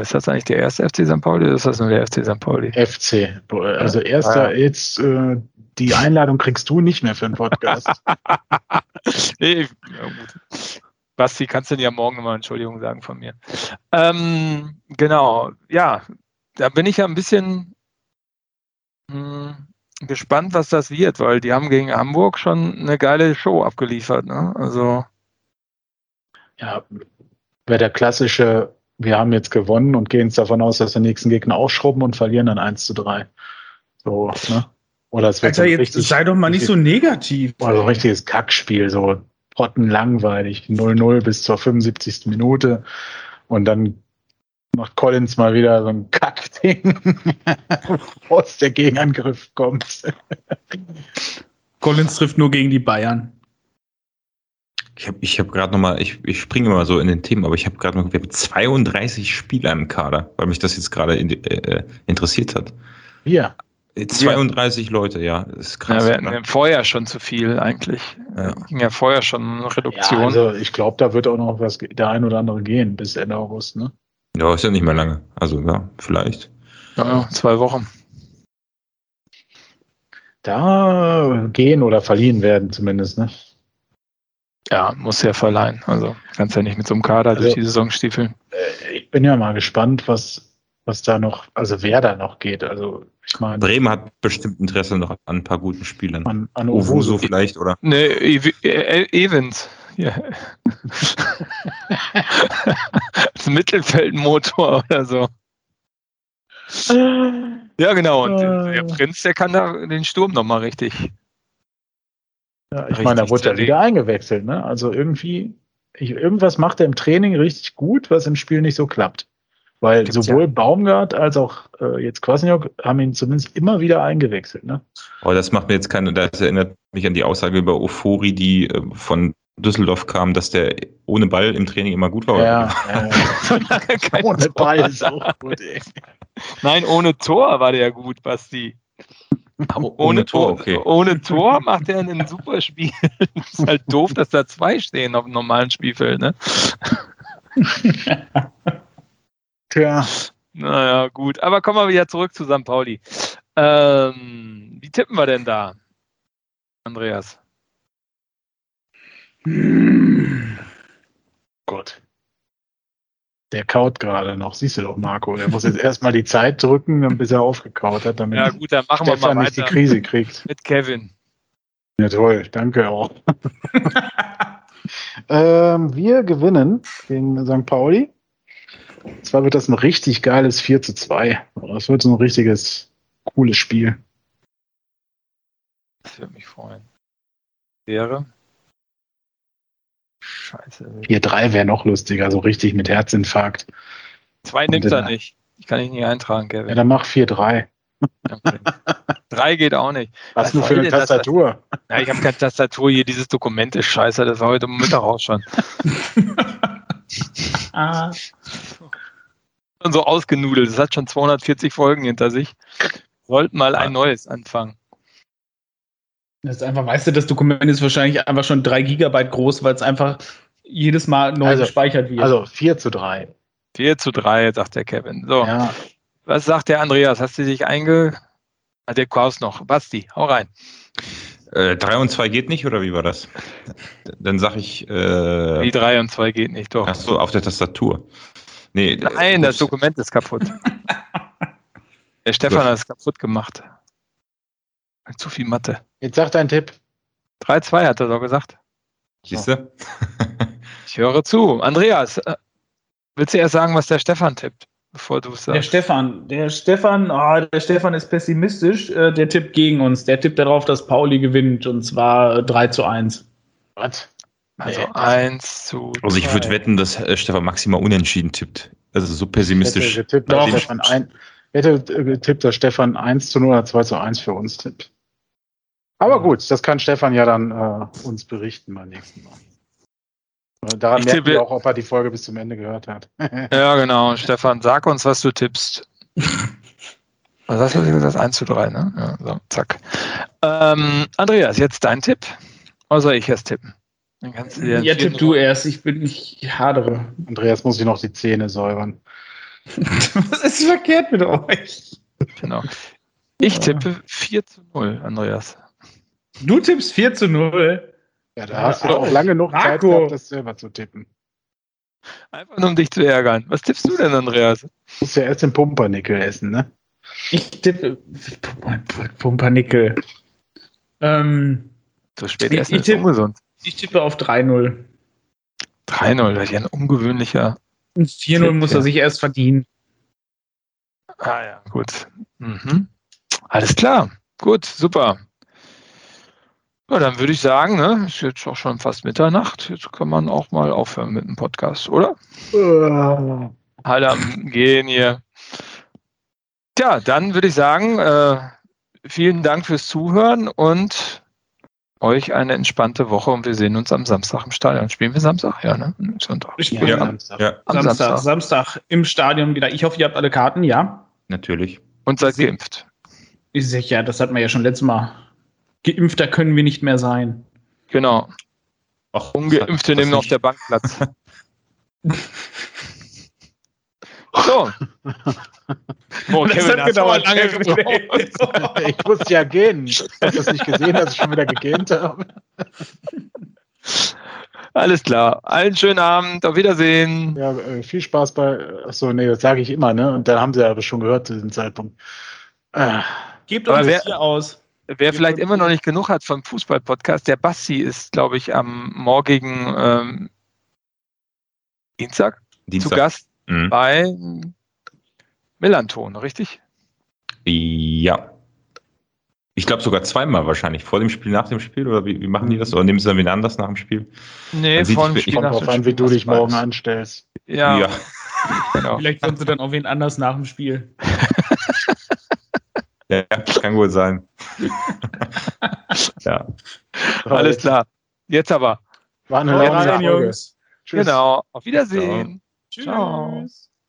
ist das eigentlich der erste F C Sankt Pauli oder ist das nur der F C Sankt Pauli? F C, also erster, jetzt äh, die Einladung kriegst du nicht mehr für einen Podcast. Nee, gut. Basti, kannst du dir ja morgen nochmal Entschuldigung sagen von mir. Ähm, genau, ja, da bin ich ja ein bisschen mh, gespannt, was das wird, weil die haben gegen Hamburg schon eine geile Show abgeliefert, ne? Also ja, wäre der klassische, wir haben jetzt gewonnen und gehen jetzt davon aus, dass wir den nächsten Gegner aufschrubben und verlieren dann eins zu drei. So, ne? Oder es wird Alter, so jetzt richtig, sei doch mal nicht richtig, so negativ. Also ein richtiges Kackspiel, so pottenlangweilig, null null bis zur fünfundsiebzigsten Minute und dann macht Collins mal wieder so ein Kackding, aus der Gegenangriff kommt. Collins trifft nur gegen die Bayern. Ich habe ich hab gerade nochmal, ich, ich springe immer so in den Themen, aber ich habe gerade noch, wir haben zweiunddreißig Spieler im Kader, weil mich das jetzt gerade in, äh, interessiert hat. Ja. zweiunddreißig ja. Leute, ja. Das ist krass. Ja, wir hatten ne? vorher schon zu viel eigentlich. Ja. Ging ja vorher schon eine Reduktion. Ja, also ich glaube, da wird auch noch was, der ein oder andere gehen bis Ende August, ne? Ja, ist ja nicht mehr lange. Also ja, vielleicht. Ja, zwei Wochen. Da gehen oder verliehen werden zumindest, ne? Ja, muss ja verleihen. Also kannst ja nicht mit so einem Kader also, durch die Saison stiefeln. Ich bin ja mal gespannt, was, was da noch, also wer da noch geht. Also ich meine, Bremen hat bestimmt Interesse noch an ein paar guten Spielern. An, an Owusu vielleicht, oder? Ne, Evans. Yeah. Als Mittelfeldmotor oder so. Ja, genau. Und äh, der Prinz, der kann da den Sturm nochmal richtig. Ja, ich meine, da wurde er wieder eingewechselt, ne? Also irgendwie, ich, irgendwas macht er im Training richtig gut, was im Spiel nicht so klappt. Weil Gibt's sowohl ja. Baumgart als auch äh, jetzt Kwasniok haben ihn zumindest immer wieder eingewechselt, ne? Oh, das macht mir jetzt keine, das erinnert mich an die Aussage über Ofori, die äh, von Düsseldorf kam, dass der ohne Ball im Training immer gut war. Ja, oder? Äh, ohne Tor. Ball ist auch gut, ey. Nein, ohne Tor war der gut, Basti. Oh, ohne Tor, Tor okay. Ohne Tor macht er ein super Spiel. Ist halt doof, dass da zwei stehen auf dem normalen Spielfeld, ne? Tja. Naja, gut. Aber kommen wir wieder zurück zu Sankt Pauli. Ähm, wie tippen wir denn da, Andreas? Hm. Gott. Der kaut gerade noch, siehst du doch, Marco. Der muss jetzt erstmal die Zeit drücken, bis er aufgekaut hat, damit ja, gut, dann machen wir Stefan mal nicht die Krise kriegt. Mit Kevin. Ja, toll, danke auch. ähm, wir gewinnen gegen Sankt Pauli. Und zwar wird das ein richtig geiles vier zu zwei. Das wird so ein richtiges, cooles Spiel. Das würde mich freuen. Wäre. Scheiße. vier drei wäre noch lustiger, so richtig mit Herzinfarkt. zwei nimmt er nicht. Ich kann ihn nicht eintragen, Kevin. Ja, dann mach vier drei. drei geht auch nicht. Was, Was nur für eine Tastatur? Das? Na, ich habe keine Tastatur hier. Dieses Dokument ist scheiße. Das war heute Mittag auch schon. ah. Schon so ausgenudelt. Das hat schon zweihundertvierzig Folgen hinter sich. Sollte mal ein neues anfangen. Das ist einfach, weißt du, das Dokument ist wahrscheinlich einfach schon drei Gigabyte groß, weil es einfach jedes Mal neu also, gespeichert wird. Also vier zu drei. vier zu drei, sagt der Kevin. So. Ja. Was sagt der Andreas? Hast du dich einge... Ah, der Klaus noch. Basti, hau rein. Äh, drei und zwei geht nicht, oder wie war das? Dann sag ich... Äh, die drei und zwei geht nicht, doch. Ach so, auf der Tastatur. Nee, Nein, das, das Dokument ist kaputt. Der Stefan hat es kaputt gemacht. Zu viel Mathe. Jetzt sag deinen Tipp. drei zwei hat er doch gesagt. Siehst du? Ich höre zu. Andreas, willst du erst sagen, was der Stefan tippt, bevor du es sagst? Der Stefan, der Stefan, oh, der Stefan ist pessimistisch. Der tippt gegen uns. Der tippt darauf, dass Pauli gewinnt, und zwar drei zu eins. Was? Also eins zu drei. Also ich würde wetten, dass Stefan maximal unentschieden tippt. Also so pessimistisch. Er tippt auch Stefan ein. Hätte getippt, dass Stefan eins zu null oder zwei zu eins für uns tippt. Aber gut, das kann Stefan ja dann äh, uns berichten beim nächsten Mal. Daran merken wir auch, ob er die Folge bis zum Ende gehört hat. Ja, genau. Stefan, sag uns, was du tippst. Was hast du gesagt? eins zu drei, ne? Ja, so, zack. Ähm, Andreas, jetzt dein Tipp. Oder soll ich erst tippen? Dann kannst du dir ja, tipp du erst. Ich bin nicht hadere. Andreas muss sich noch die Zähne säubern. Was ist verkehrt mit euch? Genau. Ich tippe vier zu null, Andreas. Du tippst vier zu null? Ja, da hast du doch auch lange genug Zeit gehabt, das selber zu tippen. Einfach nur, um dich zu ärgern. Was tippst du denn, Andreas? Du musst ja erst den Pumpernickel essen, ne? Ich tippe Pumpernickel. Ähm, so spät essen ist ungesund. Ich tippe auf drei null. drei null, das ist ja ein ungewöhnlicher... Und vier null muss er sich erst verdienen. Ah ja, gut. Mhm. Alles klar. Gut, super. Ja, dann würde ich sagen, ne, ist jetzt auch schon fast Mitternacht. Jetzt kann man auch mal aufhören mit dem Podcast, oder? Uh. Halt am Gehen hier. Tja, dann würde ich sagen, äh, vielen Dank fürs Zuhören und euch eine entspannte Woche, und wir sehen uns am Samstag im Stadion. Spielen wir Samstag? Ja, ne? Sonntag. Spielen ja, wir am Samstag. Ja. Am Samstag. Samstag. Samstag im Stadion wieder. Ich hoffe, ihr habt alle Karten, ja? Natürlich. Und seid ich geimpft. Ich sicher, das hatten wir ja schon letztes Mal. Geimpfter können wir nicht mehr sein. Genau. Ach, Ungeimpfte nehmen noch auf der Bank Platz. So. Oh, das Kevin, hat gedauert lange gedauert. Ich musste ja gehen. Ich habe das nicht gesehen, dass ich schon wieder gegähnt habe. Alles klar. Allen schönen Abend. Auf Wiedersehen. Ja, viel Spaß bei... Achso, nee, das sage ich immer, ne? Und dann haben sie aber schon gehört zu diesem Zeitpunkt. Ah. Gebt uns wer, das hier aus. Wer vielleicht immer noch nicht genug hat vom Fußball-Podcast, der Basti ist, glaube ich, am morgigen ähm, Dienstag, Dienstag zu Gast. Mhm. Bei Melanton, richtig? Ja. Ich glaube sogar zweimal wahrscheinlich. Vor dem Spiel, nach dem Spiel? Oder wie, wie machen die das? Oder nehmen sie dann wieder anders nach dem Spiel? Nee, vor dem Spiel. Kommt drauf an, wie du dich morgen anstellst. Ja. Ja. Genau. Vielleicht kommen sie dann auch wen anders nach dem Spiel. Ja, kann wohl sein. Ja. Alles klar. Jetzt aber. War eine lange Folge. Jungs. Tschüss. Genau. Auf Wiedersehen. Ciao. Tschüss. Ciao.